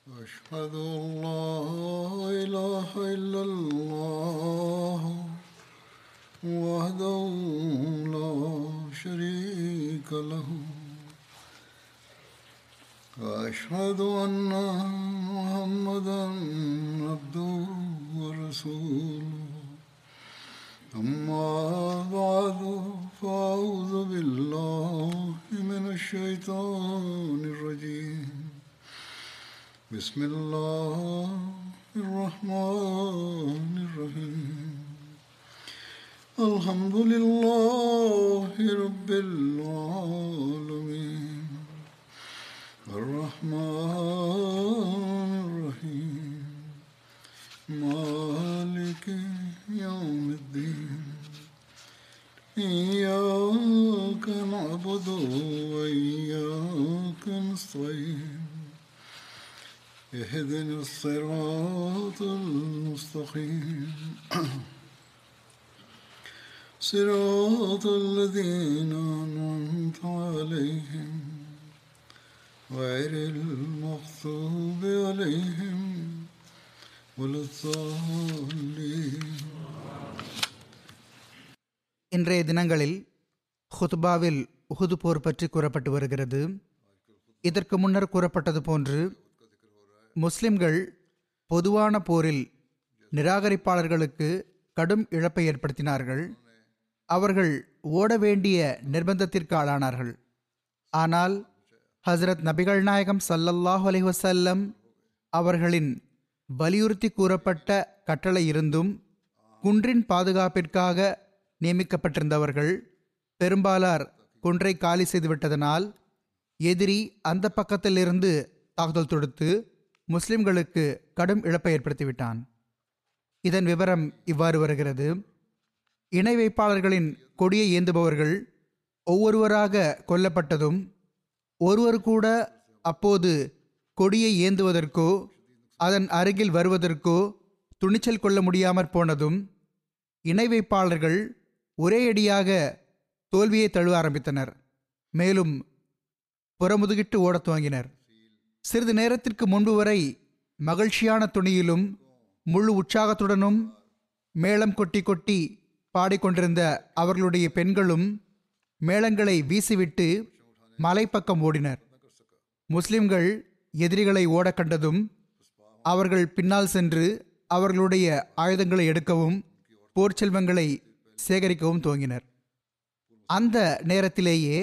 أشهد أن لا إله إلا الله وحده لا شريك له وأشهد أن محمدا عبده ورسوله أما بعد فأعوذ بالله من الشيطان الرجيم بسم الله الرحمن الرحيم الحمد لله رب العالمين الرحمن الرحيم مالك يوم الدين إياك نعبد وإياك نستعين اهدنا الصراط المستقيم صراط الذين أنعمت عليهم غير المغضوب عليهم ولا الضالين. இன்றைய தினங்களில் ஹுத்பாவில் உஹுது போர் பற்றி கூறப்பட்டு வருகிறது. இதற்கு முன்னர் கூறப்பட்டது போன்று முஸ்லிம்கள் பொதுவான போரில் நிராகரிப்பாளர்களுக்கு கடும் இழப்பை ஏற்படுத்தினார்கள். அவர்கள் ஓட வேண்டிய நிர்பந்தத்திற்கு ஆளானார்கள். ஆனால் ஹசரத் நபிகள் நாயகம் ஸல்லல்லாஹு அலைஹி வஸல்லம் அவர்களின் வலியுறுத்தி கூறப்பட்ட கட்டளை இருந்தும் குன்றின் பாதுகாப்பிற்காக நியமிக்கப்பட்டிருந்தவர்கள் பெரும்பாலார் குன்றை காலி செய்துவிட்டதனால் எதிரி அந்த பக்கத்திலிருந்து தாக்குதல் தொடுத்து முஸ்லிம்களுக்கு கடும் இழப்பை ஏற்படுத்திவிட்டான். இதன் விவரம் இவ்வாறு வருகிறது. இணை வைப்பாளர்களின் கொடியை ஏந்துபவர்கள் ஒவ்வொருவராக கொல்லப்பட்டதும் ஒருவர் கூட அப்போது கொடியை ஏந்துவதற்கோ அதன் அருகில் வருவதற்கோ துணிச்சல் கொள்ள முடியாமற் போனதும் இணை வைப்பாளர்கள் ஒரேயடியாக தோல்வியை தழுவ ஆரம்பித்தனர். மேலும் புறமுதுகிட்டு ஓடத் துவங்கினர். சிறிது நேரத்திற்கு முன்பு வரை மகிழ்ச்சியான துணியிலும் முழு உற்சாகத்துடனும் மேளம் கொட்டி கொட்டி பாடிக்கொண்டிருந்த அவர்களுடைய பெண்களும் மேளங்களை வீசிவிட்டு மலைப்பக்கம் ஓடினர். முஸ்லிம்கள் எதிரிகளை ஓட கண்டதும் அவர்கள் பின்னால் சென்று அவர்களுடைய ஆயுதங்களை எடுக்கவும் போர் செல்வங்களை சேகரிக்கவும் துவங்கினர். அந்த நேரத்திலேயே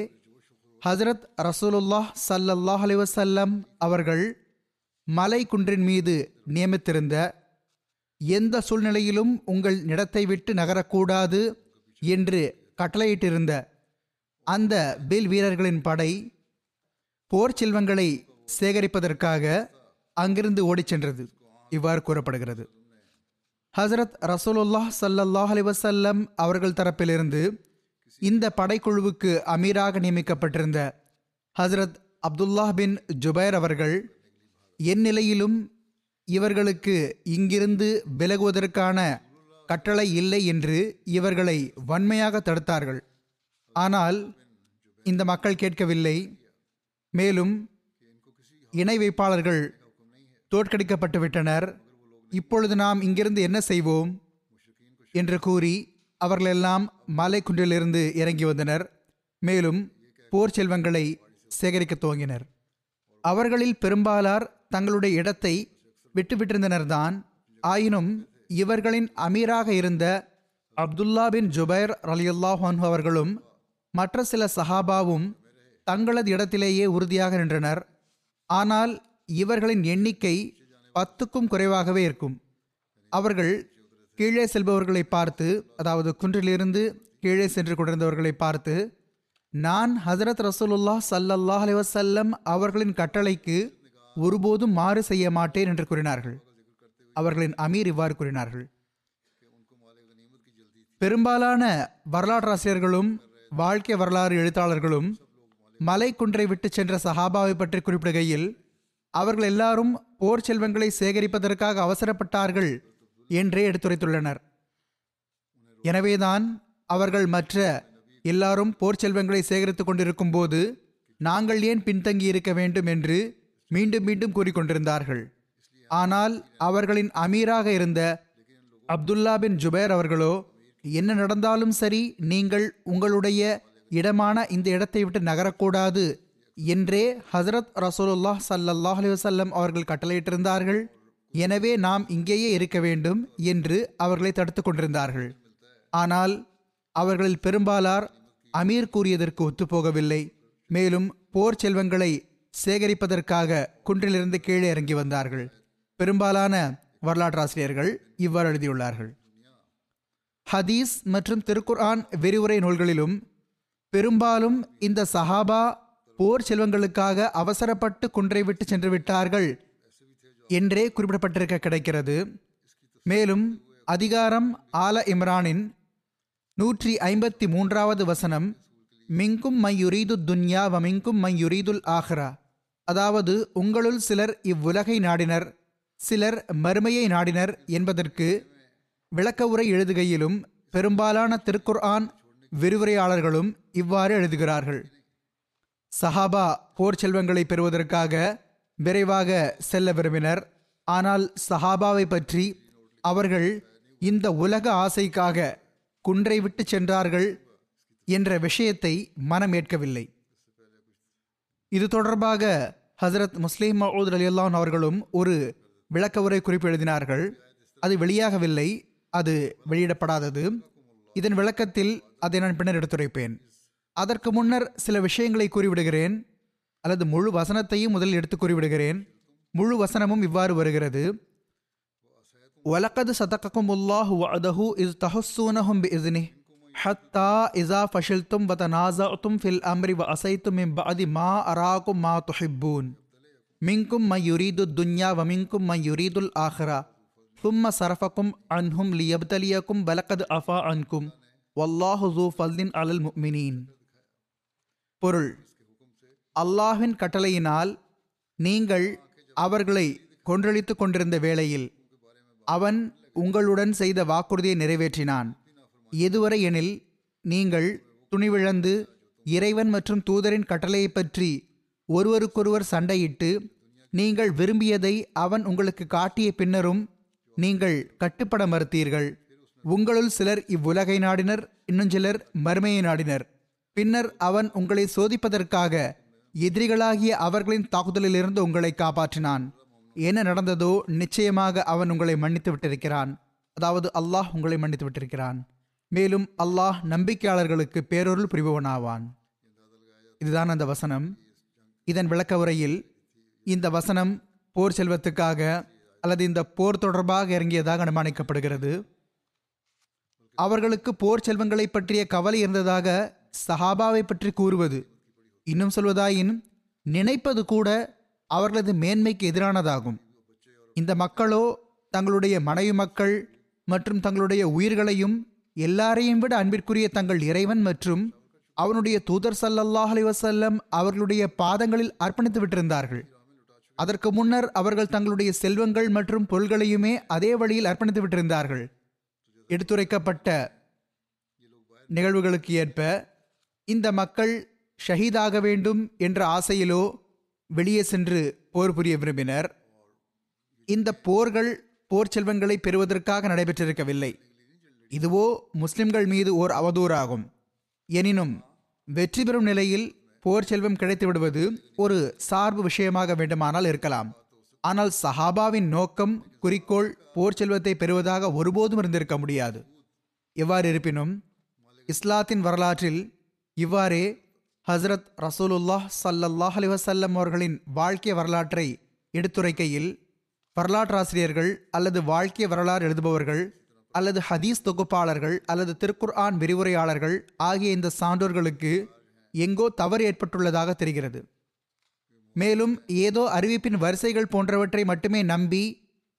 ஹசரத் ரசூலுல்லாஹ் ஸல்லல்லாஹு அலைஹி வஸல்லம் அவர்கள் மலை குன்றின் மீது நியமித்திருந்த எந்த சூழ்நிலையிலும் உங்கள் இடத்தை விட்டு நகரக்கூடாது என்று கட்டளையிட்டிருந்த அந்த வில் வீரர்களின் படை போர் செல்வங்களை சேகரிப்பதற்காக அங்கிருந்து ஓடிச் சென்றது. இவ்வாறு கூறப்படுகிறது. ஹசரத் ரசூலுல்லாஹ் ஸல்லல்லாஹு அலைஹி வஸல்லம் அவர்கள் தரப்பிலிருந்து இந்த படைக்குழுவுக்கு அமீராக நியமிக்கப்பட்டிருந்த ஹசரத் அப்துல்லாஹ் பின் ஜுபைர் அவர்கள் என் நிலையிலும் இவர்களுக்கு இங்கிருந்து விலகுவதற்கான கட்டளை இல்லை என்று இவர்களை வன்மையாக தடுத்தார்கள். ஆனால் இந்த மக்கள் கேட்கவில்லை. மேலும் இணை வைப்பாளர்கள் தோற்கடிக்கப்பட்டு விட்டனர். இப்பொழுது நாம் இங்கிருந்து என்ன செய்வோம் என்று கூறி அவர்களெல்லாம் மலை குன்றிலிருந்து இறங்கி வந்தனர். மேலும் போர் செல்வங்களை சேகரிக்க துவங்கினர். அவர்களில் பெரும்பாலார் தங்களுடைய இடத்தை விட்டுவிட்டிருந்தனர் தான். ஆயினும் இவர்களின் அமீராக இருந்த அப்துல்லா பின் ஜுபைர் ரலியல்லாஹு அன்ஹு அவர்களும் மற்ற சில சஹாபாவும் தங்களது இடத்திலேயே உறுதியாக நின்றனர். ஆனால் இவர்களின் எண்ணிக்கை 10க்கும் குறைவாகவே இருக்கும். அவர்கள் கீழே செல்பவர்களை பார்த்து, அதாவது குன்றிலிருந்து கீழே சென்று கொண்டிருந்தவர்களை பார்த்து, நான் ஹசரத் ரசூலுல்லாஹ் ஸல்லல்லாஹு அலைஹி வஸல்லம் அவர்களின் கட்டளைக்கு ஒருபோதும் மாறு செய்ய மாட்டேன் என்று கூறினார்கள். அவர்களின் அமீர் இவ்வாறு கூறினார்கள். பெரும்பாலான வரலாற்றாசிரியர்களும் வாழ்க்கை வரலாறு எழுத்தாளர்களும் மலை குன்றை விட்டு சென்ற சஹாபாவை பற்றி குறிப்பிடுகையில் அவர்கள் எல்லாரும் போர் செல்வங்களை சேகரிப்பதற்காக அவசரப்பட்டார்கள் என்றே எடுத்துரைத்துள்ளனர். எனவேதான் அவர்கள் மற்ற எல்லாரும் போர் செல்வங்களை சேகரித்து கொண்டிருக்கும் போது நாங்கள் ஏன் பின்தங்கி இருக்க வேண்டும் என்று மீண்டும் மீண்டும் கூறிக்கொண்டிருந்தார்கள். ஆனால் அவர்களின் அமீராக இருந்த அப்துல்லா பின் ஜுபேர் அவர்களோ, என்ன நடந்தாலும் சரி நீங்கள் உங்களுடைய இடமான இந்த இடத்தை விட்டு நகரக்கூடாது என்றே ஹசரத் ரசூலுல்லாஹ் ஸல்லல்லாஹு அலைஹி வஸல்லம் அவர்கள் கட்டளையிட்டிருந்தார்கள். எனவே நாம் இங்கேயே இருக்க வேண்டும் என்று அவர்களை தடுத்து கொண்டிருந்தார்கள். ஆனால் அவர்களில் பெரும்பாலார் அமீர் கூறியதற்கு ஒத்துப்போகவில்லை. மேலும் போர் செல்வங்களை சேகரிப்பதற்காக குன்றிலிருந்து கீழே இறங்கி வந்தார்கள். பெரும்பாலான வரலாற்றாசிரியர்கள் இவ்வாறு எழுதியுள்ளார்கள். ஹதீஸ் மற்றும் திருக்குர்ஆன் விரிவுரை நூல்களிலும் பெரும்பாலும் இந்த சஹாபா போர் செல்வங்களுக்காக அவசரப்பட்டு குன்றை விட்டு சென்று விட்டார்கள் என்றே குறிப்பிடப்பட்டிருக்க கிடைக்கிறது. மேலும் அதிகாரம் ஆல இம்ரானின் 153வது வசனம், மிங்கும் மையுரீது துன்யா வ மிங்கும் மையுரீதுல் ஆஹ்ரா, அதாவது உங்களுள் சிலர் இவ்வுலகை நாடினர், சிலர் மறுமையை நாடினர் என்பதற்கு விளக்க உரை எழுதுகையிலும் பெரும்பாலான திருக்குர்ஆன் விரிவுரையாளர்களும் இவ்வாறு எழுதுகிறார்கள். சஹாபா போர் செல்வங்களை பெறுவதற்காக விரைவாக செல்ல விரும்பினர். ஆனால் சஹாபாவை பற்றி அவர்கள் இந்த உலக ஆசைக்காக குன்றை விட்டு சென்றார்கள் என்ற விஷயத்தை மனம் ஏற்கவில்லை. இது தொடர்பாக ஹசரத் முஸ்லிம் மவுத் ரலியல்லாஹு அன்ஹு அவர்களும் ஒரு விளக்க உரை குறிப்பு எழுதினார்கள். அது வெளியாகவில்லை, அது வெளியிடப்படாதது. இதன் விளக்கத்தில் அதை நான் பின்னர் எடுத்துரைப்பேன். அதற்கு முன்னர் சில விஷயங்களை கூறிவிடுகிறேன், அல்லது முழு வசனத்தையும் முதலில் எடுத்து கூறிவிடுகிறேன். முழு வசனமும் இவ்வாறு வருகிறது. வலக்கது சதக்ககுமுல்லாஹு வஅதஹு இஸ் தஹஸ்ஸூனஹும் பிஇஸ்னி ஹத்தா இஸா ஃபஷல்தும் வதனாஸஅதும் ஃபில் அம்ரி வஅஸைதும் மின் பஅதி மா அராகும் மா துஹிப்பூன் மின்கும் மன் யுரீது துன்யா வ மின்கும் மன் யுரீதுல் ஆஹிரா ثم صرفكم عنهم ليبتليكم ولقد عفا عنكم والله ذو فضل على المؤمنين. பொருள்: அல்லாஹ்வின் கட்டளையினால் நீங்கள் அவர்களை கொன்றளித்து கொண்டிருந்த வேளையில் அவன் உங்களுடன் செய்த வாக்குறுதியை நிறைவேற்றினான். எதுவரை எனில், நீங்கள் துணிவிழந்து இறைவன் மற்றும் தூதரின் கட்டளையை பற்றி ஒருவருக்கொருவர் சண்டையிட்டு நீங்கள் விரும்பியதை அவன் உங்களுக்கு காட்டிய பின்னரும் நீங்கள் கட்டுப்பட மறுத்தீர்கள். உங்களுள் சிலர் இவ்வுலகை நாடினர், இன்னும் சிலர் மறுமையை நாடினர். பின்னர் அவன் உங்களை சோதிப்பதற்காக எதிரிகளாகிய அவர்களின் தாக்குதலிலிருந்து உங்களை காப்பாற்றினான். என்ன நடந்ததோ நிச்சயமாக அவன் உங்களை மன்னித்து விட்டிருக்கிறான். அதாவது அல்லாஹ் உங்களை மன்னித்து விட்டிருக்கிறான். மேலும் அல்லாஹ் நம்பிக்கையாளர்களுக்கு பேரொருள் புரிபவனாவான். இதுதான் அந்த வசனம். இதன் விளக்க உரையில் இந்த வசனம் போர் செல்வத்துக்காக அல்லது இந்த போர் தொடர்பாக இறங்கியதாக அனுமானிக்கப்படுகிறது. அவர்களுக்கு போர் செல்வங்களை பற்றிய கவலை இருந்ததாக சஹாபாவை பற்றி கூறுவது, இன்னும் சொல்வதாயின் நினைப்பது கூட அவர்களது மேன்மைக்கு எதிரானதாகும். இந்த மக்களோ தங்களுடைய மனைவி மக்கள் மற்றும் தங்களுடைய உயிர்களையும் எல்லாரையும் விட அன்பிற்குரிய தங்கள் இறைவன் மற்றும் அவனுடைய தூதர் ஸல்லல்லாஹு அலைஹி வஸல்லம் அவர்களுடைய பாதங்களில் அர்ப்பணித்து விட்டிருந்தார்கள். அதற்கு முன்னர் அவர்கள் தங்களுடைய செல்வங்கள் மற்றும் பொருள்களையுமே அதே வழியில் அர்ப்பணித்து விட்டிருந்தார்கள். எடுத்துரைக்கப்பட்ட நிகழ்வுகளுக்கு ஏற்ப இந்த மக்கள் ஷஹீதாக வேண்டும் என்ற ஆசையிலோ வெளியே சென்று போர் புரிய விரும்பினர். இந்த போர்கள் போர் செல்வங்களை பெறுவதற்காக நடைபெற்றிருக்கவில்லை. இதுவோ முஸ்லிம்கள் மீது ஓர் அவதூறாகும். எனினும் வெற்றி பெறும் நிலையில் போர் செல்வம் கிடைத்து விடுவது ஒரு சார்பு விஷயமாக வேண்டுமானால் இருக்கலாம். ஆனால் சஹாபாவின் நோக்கம், குறிக்கோள் போர் செல்வத்தை பெறுவதாக ஒருபோதும் இருந்திருக்க முடியாது. எவ்வாறு இருப்பினும் இஸ்லாத்தின் வரலாற்றில் இவ்வாறே ஹசரத் ரசூலுல்லாஹ் ஸல்லல்லாஹு அலைஹி வஸல்லம் அவர்களின் வாழ்க்கை வரலாற்றை எடுத்துரைக்கையில் வரலாற்றாசிரியர்கள் அல்லது வாழ்க்கை வரலாறு எழுதுபவர்கள் அல்லது ஹதீஸ் தொகுப்பாளர்கள் அல்லது திருக்குர்ஆன் விரிவுரையாளர்கள் ஆகிய இந்த சான்றோர்களுக்கு எங்கோ தவறு ஏற்பட்டுள்ளதாக தெரிகிறது. மேலும் ஏதோ அறிவிப்பின் வரிசைகள் போன்றவற்றை மட்டுமே நம்பி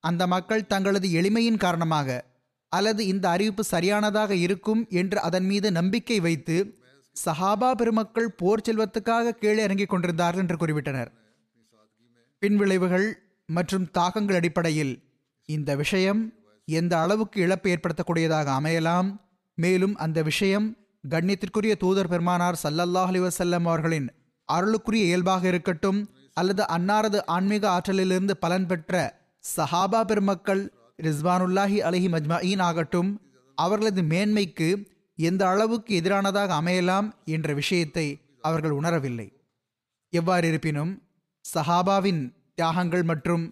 அந்த மக்கள் தங்களது எளிமையின் காரணமாக அல்லது இந்த அறிவிப்பு சரியானதாக இருக்கும் என்று அதன் மீது நம்பிக்கை வைத்து சஹாபா பெருமக்கள் போர் செல்வத்துக்காக கீழே இறங்கிக் கொண்டிருந்தார்கள் என்று குறிப்பிட்டனர். பின்விளைவுகள் மற்றும் தாக்கங்கள் அடிப்படையில் இந்த விஷயம் எந்த அளவுக்கு இழப்பு ஏற்படுத்தக்கூடியதாக அமையலாம். மேலும் அந்த விஷயம் கண்ணியத்திற்குரிய தூதர் பெருமானார் ஸல்லல்லாஹு அலைஹி வஸல்லம் அவர்களின் அருளுக்குரிய இயல்பாக இருக்கட்டும் அல்லது அன்னாரது ஆன்மீக ஆற்றலிலிருந்து பலன் பெற்ற சஹாபா பெருமக்கள் ரிஸ்வானுல்லாஹி அலைஹி மஜ்மாயின் ஆகட்டும், அவர்களது மேன்மைக்கு எந்த அளவுக்கு எதிரானதாக அமையலாம் என்ற விஷயத்தை அவர்கள் உணரவில்லை. எவ்வாறு இருப்பினும் சஹாபாவின் தியாகங்கள் மற்றும்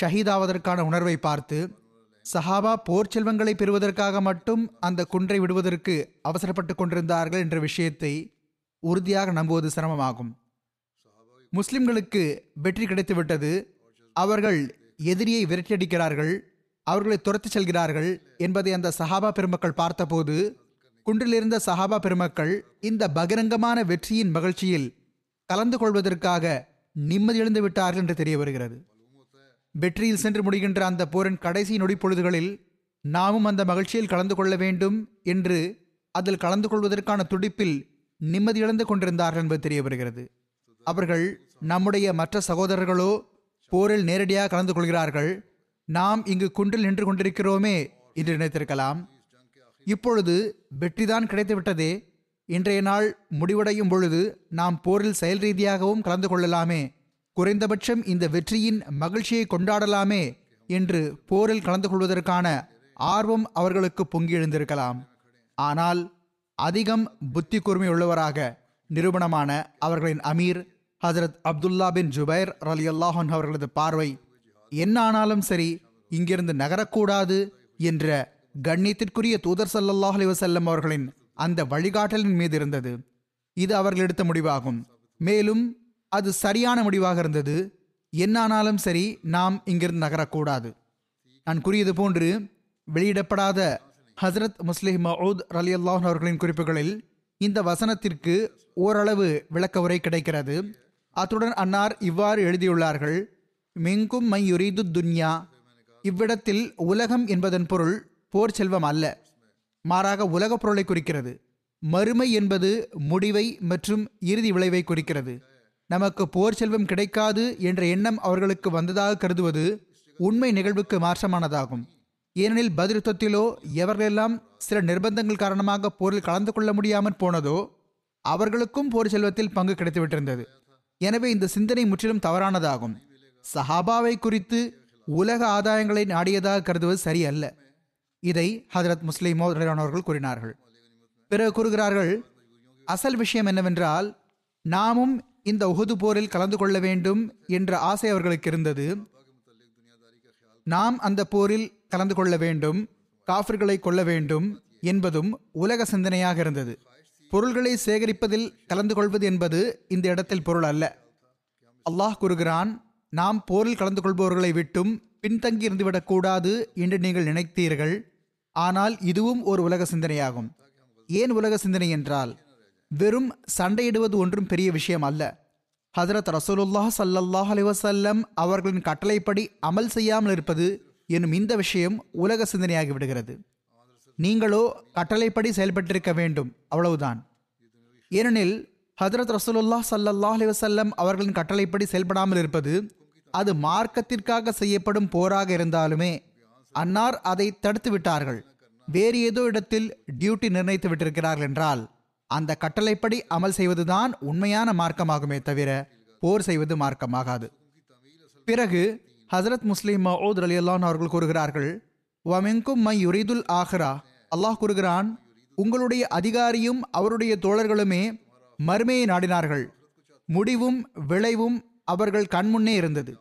ஷஹீதாவதற்கான உணர்வை பார்த்து சஹாபா போர் செல்வங்களை பெறுவதற்காக மட்டும் அந்த குன்றை விடுவதற்கு அவசரப்பட்டு கொண்டிருந்தார்கள் என்ற விஷயத்தை உறுதியாக நம்புவது சிரமமாகும். முஸ்லிம்களுக்கு வெற்றி கிடைத்துவிட்டது, அவர்கள் எதிரியை விரட்டியடிக்கிறார்கள், அவர்களை துரத்தி செல்கிறார்கள் என்பதை அந்த சஹாபா பெருமக்கள் பார்த்தபோது குன்றிலிருந்த சஹாபா பெருமக்கள் இந்த பகிரங்கமான வெற்றியின் மகிழ்ச்சியில் கலந்து கொள்வதற்காக நிம்மதி எழுந்து விட்டார்கள் என்று தெரிய வருகிறது. வெற்றியில் சென்று முடிகின்ற அந்த போரின் கடைசி நொடிப்பொழுதுகளில் நாமும் அந்த மகிழ்ச்சியில் கலந்து கொள்ள வேண்டும் என்று அதில் கலந்து கொள்வதற்கான துடிப்பில் நிம்மதி இழந்து கொண்டிருந்தார்கள் என்பது தெரிய வருகிறது. அவர்கள் நம்முடைய மற்ற சகோதரர்களோ போரில் நேரடியாக கலந்து கொள்கிறார்கள், நாம் இங்கு குன்றில் நின்று கொண்டிருக்கிறோமே என்று நினைத்திருக்கலாம். இப்பொழுது வெற்றிதான் கிடைத்துவிட்டதே, இன்றைய நாள் முடிவடையும் பொழுது நாம் போரில் செயல் ரீதியாகவும் கலந்து கொள்ளலாமே, குறைந்தபட்சம் இந்த வெற்றியின் மகிழ்ச்சியை கொண்டாடலாமே என்று போரில் கலந்து கொள்வதற்கான ஆர்வம் அவர்களுக்கு பொங்கி எழுந்திருக்கலாம். ஆனால் அதிகம் புத்தி கூர்மை உள்ளவராக நிரூபணமான அவர்களின் அமீர் ஹஜரத் அப்துல்லா பின் ஜுபைர் ரலியல்லாஹு அன்ஹு அவர்களது பார்வை என்ன ஆனாலும் சரி இங்கிருந்து நகரக்கூடாது என்ற கண்ணியத்திற்குரிய தூதர் ஸல்லல்லாஹு அலைஹி வஸல்லம் அவர்களின் அந்த வழிகாட்டலின் மீது இருந்தது. இது அவர்கள் எடுத்த முடிவாகும். மேலும் அது சரியான முடிவாக இருந்தது. என்ன ஆனாலும் சரி நாம் இங்கிருந்து நகரக்கூடாது. நான் கூறியது போன்று வெளியிடப்படாத ஹசரத் முஸ்லிம் மவுத் ரலியல்லாஹு அன்ஹு அவர்களின் குறிப்புகளில் இந்த வசனத்திற்கு ஓரளவு விளக்க உரை கிடைக்கிறது. அத்துடன் அன்னார் இவ்வாறு எழுதியுள்ளார்கள்: மிங்கும் மை யுரீது துன்யா. இவ்விடத்தில் உலகம் என்பதன் பொருள் போர் செல்வம் அல்ல, மாறாக உலகப் பொருளை குறிக்கிறது. மறுமை என்பது முடிவை மற்றும் இறுதி விளைவை குறிக்கிறது. நமக்கு போர் செல்வம் கிடைக்காது என்ற எண்ணம் அவர்களுக்கு வந்ததாக கருதுவது உண்மை நிகழ்வுக்கு மாற்றமானதாகும். ஏனெனில் பத்ர் யுத்தத்திலோ எவர்களெல்லாம் சில நிர்பந்தங்கள் காரணமாக போரில் கலந்து கொள்ள முடியாமல் போனதோ அவர்களுக்கும் போர் செல்வத்தில் பங்கு கிடைத்துவிட்டிருந்தது. எனவே இந்த சிந்தனை முற்றிலும் தவறானதாகும். சஹாபாவை குறித்து உலக ஆதாயங்களை நாடியதாக கருதுவது சரியல்ல. இதை ஹஜரத் முஸ்லிம் அவர்கள் கூறினார்கள். பிறகு கூறுகிறார்கள், அசல் விஷயம் என்னவென்றால் நாமும் இந்த உஹது போரில் கலந்து கொள்ள வேண்டும் என்ற ஆசை அவர்களுக்கு இருந்தது. நாம் அந்த போரில் கலந்து கொள்ள வேண்டும், காஃபிர்களை கொள்ள வேண்டும் என்பதும் உலக சிந்தனையாக இருந்தது. பொருள்களை சேகரிப்பதில் கலந்து கொள்வது என்பது இந்த இடத்தில் பொருள் அல்ல. அல்லாஹ் கூறுகிறான், நாம் போரில் கலந்து கொள்பவர்களை விட்டும் பின்தங்கி இருந்துவிடக்கூடாது என்று நீங்கள் நினைத்தீர்கள். ஆனால் இதுவும் ஒரு உலக சிந்தனையாகும். ஏன் உலக சிந்தனை என்றால் வெறும் சண்டையிடுவது ஒன்றும் பெரிய விஷயம் அல்ல. ஹஜரத் ரசூலுல்லாஹ் ஸல்லல்லாஹு அலைஹி வஸல்லம் அவர்களின் கட்டளைப்படி அமல் செய்யாமல் இருப்பது என்னும் இந்த விஷயம் உலக சிந்தனையாகி விடுகிறது. நீங்களோ கட்டளைப்படி செயல்பட்டிருக்க வேண்டும், அவ்வளவுதான். ஏனெனில் ஹஜரத் ரசூலுல்லாஹ் ஸல்லல்லாஹு அலைஹி வஸல்லம் அவர்களின் கட்டளைப்படி செயல்படாமல் இருப்பது அது மார்க்கத்திற்காக செய்யப்படும் போராக இருந்தாலுமே அன்னார் அதை தடுத்து விட்டார்கள். வேறு ஏதோ இடத்தில் டியூட்டி நிர்ணயித்து விட்டிருக்கிறார்கள் என்றால் அந்த கட்டளைப்படி அமல் செய்வதுதான் உண்மையான மார்க்கமாகுமே தவிர போர் செய்வது மார்க்கமாகாது. பிறகு ஹசரத் முஸ்லிம் மவுத் ரலியல்லாஹு அன்ஹு அவர்கள் கூறுகிறார்கள், வமின்கும் மை யுரீதுல் ஆஹிரா. அல்லாஹ் கூறுகிறான், உங்களுடைய அதிகாரியும் அவருடைய தோழர்களுமே மறுமையை நாடினார்கள். முடிவும் விளைவும் அவர்கள் கண்முன்னே இருந்தது.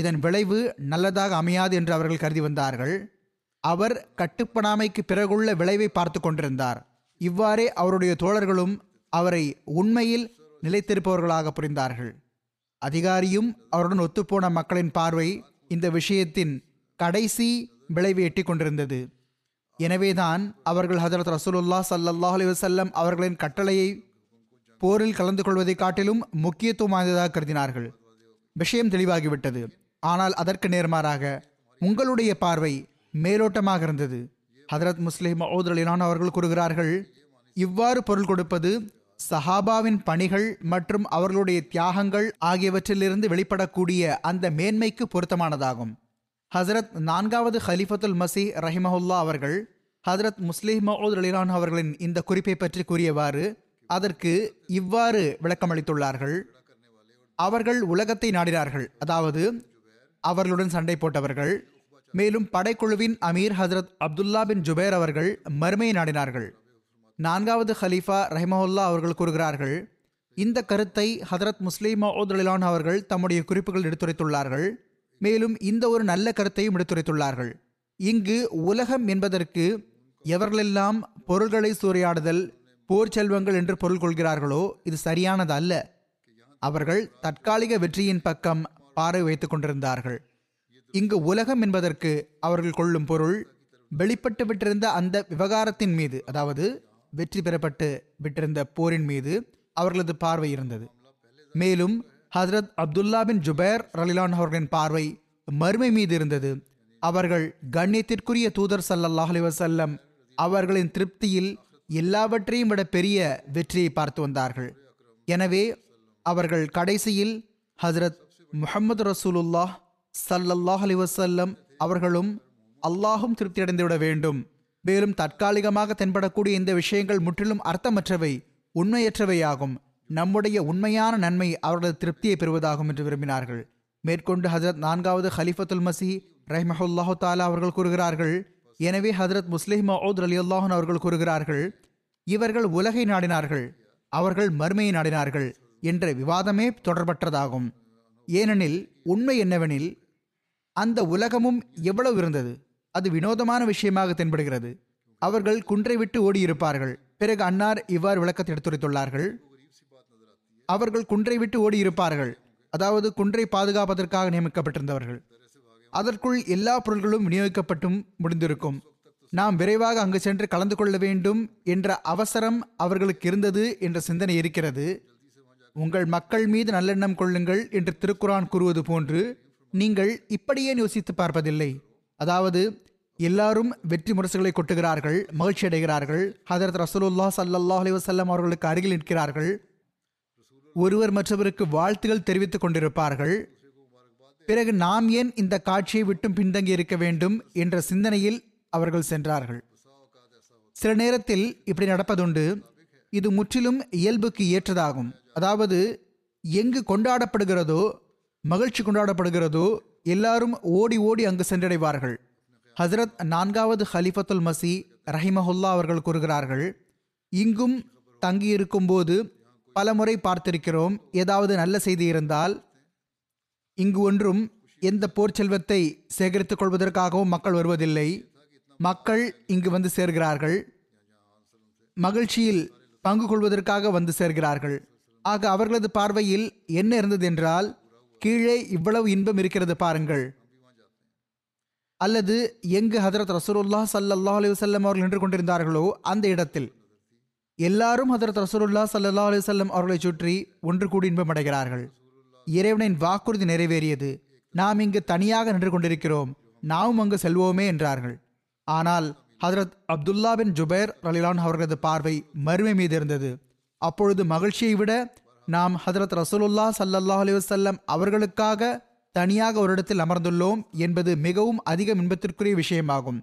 இதன் விளைவு நல்லதாக அமையாது என்று அவர்கள் கருதி வந்தார்கள். அவர் கட்டுப்படாமைக்கு பிறகுள்ள விளைவை பார்த்து கொண்டிருந்தார். இவ்வாறே அவருடைய தோழர்களும் அவரை உண்மையில் நிலைத்திருப்பவர்களாக புரிந்தார்கள். அதிகாரியும் அவருடன் ஒத்துப்போன மக்களின் பார்வை இந்த விஷயத்தின் கடைசி விளைவை எட்டி கொண்டிருந்தது. எனவேதான் அவர்கள் ஹஜரத் ரசூலுல்லாஹ் ஸல்லல்லாஹு அலைஹி வஸல்லம் அவர்களின் கட்டளையை போரில் கலந்து கொள்வதை காட்டிலும் முக்கியத்துவம் வாய்ந்ததாக கருதினார்கள். விஷயம் தெளிவாகிவிட்டது. ஆனால் அதற்கு நேர்மாறாக உங்களுடைய பார்வை மேலோட்டமாக இருந்தது. ஹதரத் முஸ்லிம் மவுத் ரலியல்லாஹு அன்ஹு அவர்கள் கூறுகிறார்கள், இவ்வாறு பொருள் கொடுப்பது சஹாபாவின் பணிகள் மற்றும் அவர்களுடைய தியாகங்கள் ஆகியவற்றிலிருந்து வெளிப்படக்கூடிய அந்த மேன்மைக்கு பொருத்தமானதாகும். ஹசரத் நான்காவது ஹலிஃபத்துல் மசீஹ் ரஹிமஹுல்லா அவர்கள் ஹதரத் முஸ்லிம் மவுத் ரலியல்லாஹு அன்ஹு அவர்களின் இந்த குறிப்பை பற்றி கூறியவாறு அதற்கு இவ்வாறு விளக்கமளித்துள்ளார்கள். அவர்கள் உலகத்தை நாடினார்கள், அதாவது அவர்களுடன் சண்டை போட்டவர்கள். மேலும் படைக்குழுவின் அமீர் ஹசரத் அப்துல்லா பின் ஜுபேர் அவர்கள் மறுமையை நாடினார்கள். நான்காவது ஹலீஃபா ரஹிமஹுல்லா அவர்கள் கூறுகிறார்கள், இந்த கருத்தை ஹதரத் முஸ்லிம் மஹூத் ரலியல்லாஹு அன்ஹு அவர்கள் தம்முடைய குறிப்புகள் எடுத்துரைத்துள்ளார்கள். மேலும் இந்த ஒரு நல்ல கருத்தையும் எடுத்துரைத்துள்ளார்கள். இங்கு உலகம் என்பதற்கு எவர்களெல்லாம் பொருள்களை சூறையாடுதல், போர் செல்வங்கள் என்று பொருள் கொள்கிறார்களோ இது சரியானது அல்ல. அவர்கள் தற்காலிக வெற்றியின் பக்கம் பார்வை வைத்து கொண்டிருந்தார்கள். இங்கு உலகம் என்பதற்கு அவர்கள் கொள்ளும் பொருள் வெளிப்பட்டு விட்டிருந்த அந்த விவகாரத்தின் மீது, அதாவது வெற்றி பெறப்பட்டு விட்டிருந்த போரின் மீது அவர்களது பார்வை இருந்தது. மேலும் ஹசரத் அப்துல்லா பின் ஜுபேர் ரலிலான் அவர்களின் பார்வை மறுமை மீது இருந்தது. அவர்கள் கண்ணியத்திற்குரிய தூதர் ஸல்லல்லாஹு அலைஹி வஸல்லம் அவர்களின் திருப்தியில் எல்லாவற்றையும் விட பெரிய வெற்றியை பார்த்து வந்தார்கள். எனவே அவர்கள் கடைசியில் ஹசரத் முஹம்மது ரசூலுல்லாஹ் ஸல்லல்லாஹு அலைஹி வஸல்லம் அவர்களும் அல்லாஹும் திருப்தி அடைந்துவிட வேண்டும். மேலும் தற்காலிகமாக தென்படக்கூடிய இந்த விஷயங்கள் முற்றிலும் அர்த்தமற்றவை, உண்மையற்றவையாகும். நம்முடைய உண்மையான நன்மை அவர்களது திருப்தியை பெறுவதாகும் என்று விரும்பினார்கள். மேற்கொண்டு ஹஜரத் நான்காவது ஹலிஃபத்துல் மசி ரஹ்மஹுல்லாஹு தாலா அவர்கள் கூறுகிறார்கள், எனவே ஹஜரத் முஸ்லிம் மஹூத் ரலியல்லாஹு அன்ஹு அவர்கள் கூறுகிறார்கள், இவர்கள் உலகை நாடினார்கள், அவர்கள் மறுமையை நாடினார்கள் என்ற விவாதமே தொடர்பற்றதாகும். ஏனெனில் உண்மை என்னவெனில், அந்த உலகமும் எவ்வளவு இருந்தது, அது வினோதமான விஷயமாக தென்படுகிறது. அவர்கள் குன்றை விட்டு ஓடியிருப்பார்கள். பிறகு அன்னார் இவ்வாறு விளக்கத்தை எடுத்துரைத்துள்ளார்கள், அவர்கள் குன்றை விட்டு ஓடியிருப்பார்கள், அதாவது குன்றை பாதுகாப்பதற்காக நியமிக்கப்பட்டிருந்தவர்கள். அதற்குள் எல்லா பொருள்களும் விநியோகிக்கப்பட்டும் முடிந்திருக்கும். நாம் விரைவாக அங்கு சென்று கலந்து கொள்ள வேண்டும் என்ற அவசரம் அவர்களுக்கு இருந்தது என்ற சிந்தனை இருக்கிறது. உங்கள் மக்கள் மீது நல்லெண்ணம் கொள்ளுங்கள் என்று திருக்குரான் கூறுவது போன்று நீங்கள் இப்படியே யோசித்து பார்ப்பதில்லை. அதாவது எல்லாரும் வெற்றி முரசுகளை கொட்டுகிறார்கள், மகிழ்ச்சி அடைகிறார்கள். ஹதரத் ரசூலுல்லாஹ் ஸல்லல்லாஹு அலைஹி வஸல்லம் அவர்களுக்கு அருகில் நிற்கிறார்கள். ஒருவர் மற்றவருக்கு வாழ்த்துகள் தெரிவித்துக் கொண்டிருப்பார்கள். பிறகு நாம் ஏன் இந்த காட்சியை விட்டும் பின்தங்கி இருக்க வேண்டும் என்ற சிந்தனையில் அவர்கள் சென்றார்கள். சில நேரத்தில் இப்படி நடப்பதுண்டு. இது முற்றிலும் இயல்புக்கு ஏற்றதாகும். அதாவது எங்கு கொண்டாடப்படுகிறதோ, மகிழ்ச்சி கொண்டாடப்படுகிறதோ, எல்லாரும் ஓடி ஓடி அங்கு சென்றடைவார்கள். ஹசரத் நான்காவது ஹலிஃபத்துல் மசி ரஹிமஹுல்லா அவர்கள் கூறுகிறார்கள், இங்கும் தங்கியிருக்கும் போது பலமுறை பார்த்திருக்கிறோம், ஏதாவது நல்ல செய்தி இருந்தால் இங்கு ஒன்றும் எந்த போர் செல்வத்தை சேகரித்துக் கொள்வதற்காகவும் மக்கள் வருவதில்லை. மக்கள் இங்கு வந்து சேர்கிறார்கள், மகிழ்ச்சியில் பங்கு கொள்வதற்காக வந்து சேர்கிறார்கள். ஆக அவர்களது பார்வையில் என்ன இருந்தது என்றால், கீழே இவ்வளவு இன்பம் இருக்கிறது பாருங்கள், அல்லது எங்கு ஹதரத் ரசூலுல்லாஹ் ஸல்லல்லாஹு அலைஹி வஸல்லம் அவர்கள் நின்று கொண்டிருந்தார்களோ அந்த இடத்தில் எல்லாரும் ஹதரத் ரசூலுல்லாஹ் ஸல்லல்லாஹு அலைஹி வஸல்லம் அவர்களை சுற்றி ஒன்று கூடி இன்பம் அடைகிறார்கள். இறைவனின் வாக்குறுதி நிறைவேறியது, நாம் இங்கு தனியாக நின்று கொண்டிருக்கிறோம், நாமும் அங்கு செல்வோமே என்றார்கள். ஆனால் ஹதரத் அப்துல்லா பின் ஜுபேர் ரலியல்லாஹு அன்ஹு அவர்களது பார்வை மறுமை மீது இருந்தது. அப்பொழுது மகிழ்ச்சியை விட நாம் ஹதரத் ரசூலுல்லாஹ் ஸல்லல்லாஹு அலைஹி வஸல்லம் அவர்களுக்காக தனியாக ஒரு இடத்தில் அமர்ந்துள்ளோம் என்பது மிகவும் அதிக இன்பத்திற்குரிய விஷயமாகும்.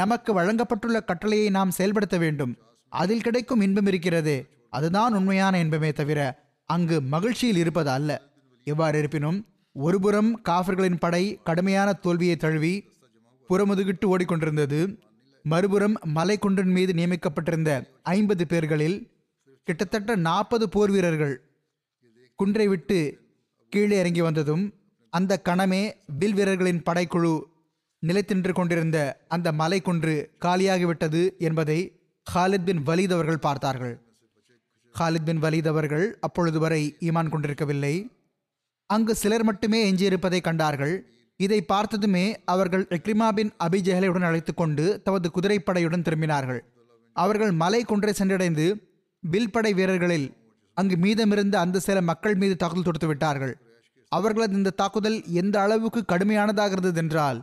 நமக்கு வழங்கப்பட்டுள்ள கட்டளையை நாம் செயல்படுத்த வேண்டும். அதில் கிடைக்கும் இன்பம் இருக்கிறதே, அதுதான் உண்மையான இன்பமே தவிர அங்கு மகிழ்ச்சியில் இருப்பது அல்ல. எவ்வாறு இருப்பினும், ஒருபுறம் காஃபிர்களின் படை கடுமையான தோல்வியை தழுவி புறமுதுகிட்டு ஓடிக்கொண்டிருந்தது. மறுபுறம் மலை குன்றின் மீது நியமிக்கப்பட்டிருந்த 50 பேர்களில் கிட்டத்தட்ட 40 போர் வீரர்கள் குன்றை விட்டு கீழே இறங்கி வந்ததும், அந்த கணமே வில் வீரர்களின் படைக்குழு நிலைத்தின்று கொண்டிருந்த அந்த மலை குன்று காலியாகிவிட்டது என்பதை ஹாலித் பின் வலீத் அவர்கள் பார்த்தார்கள். ஹாலித் பின் வலீத் அவர்கள் அப்பொழுது வரை ஈமான் கொண்டிருக்கவில்லை. அங்கு சிலர் மட்டுமே எஞ்சியிருப்பதை கண்டார்கள். இதை பார்த்ததுமே அவர்கள் இக்ரிமா பின் அபி ஜஹலையுடன் அழைத்து கொண்டு தமது குதிரைப்படையுடன் திரும்பினார்கள். அவர்கள் மலை குன்றை சென்றடைந்து வில் படை வீரர்களில் அங்கு மீதமிருந்த அந்த சில மக்கள் மீது தாக்குதல் தொடுத்து விட்டார்கள். அவர்களது இந்த தாக்குதல் எந்த அளவுக்கு கடுமையானதாக இருந்தது என்றால்,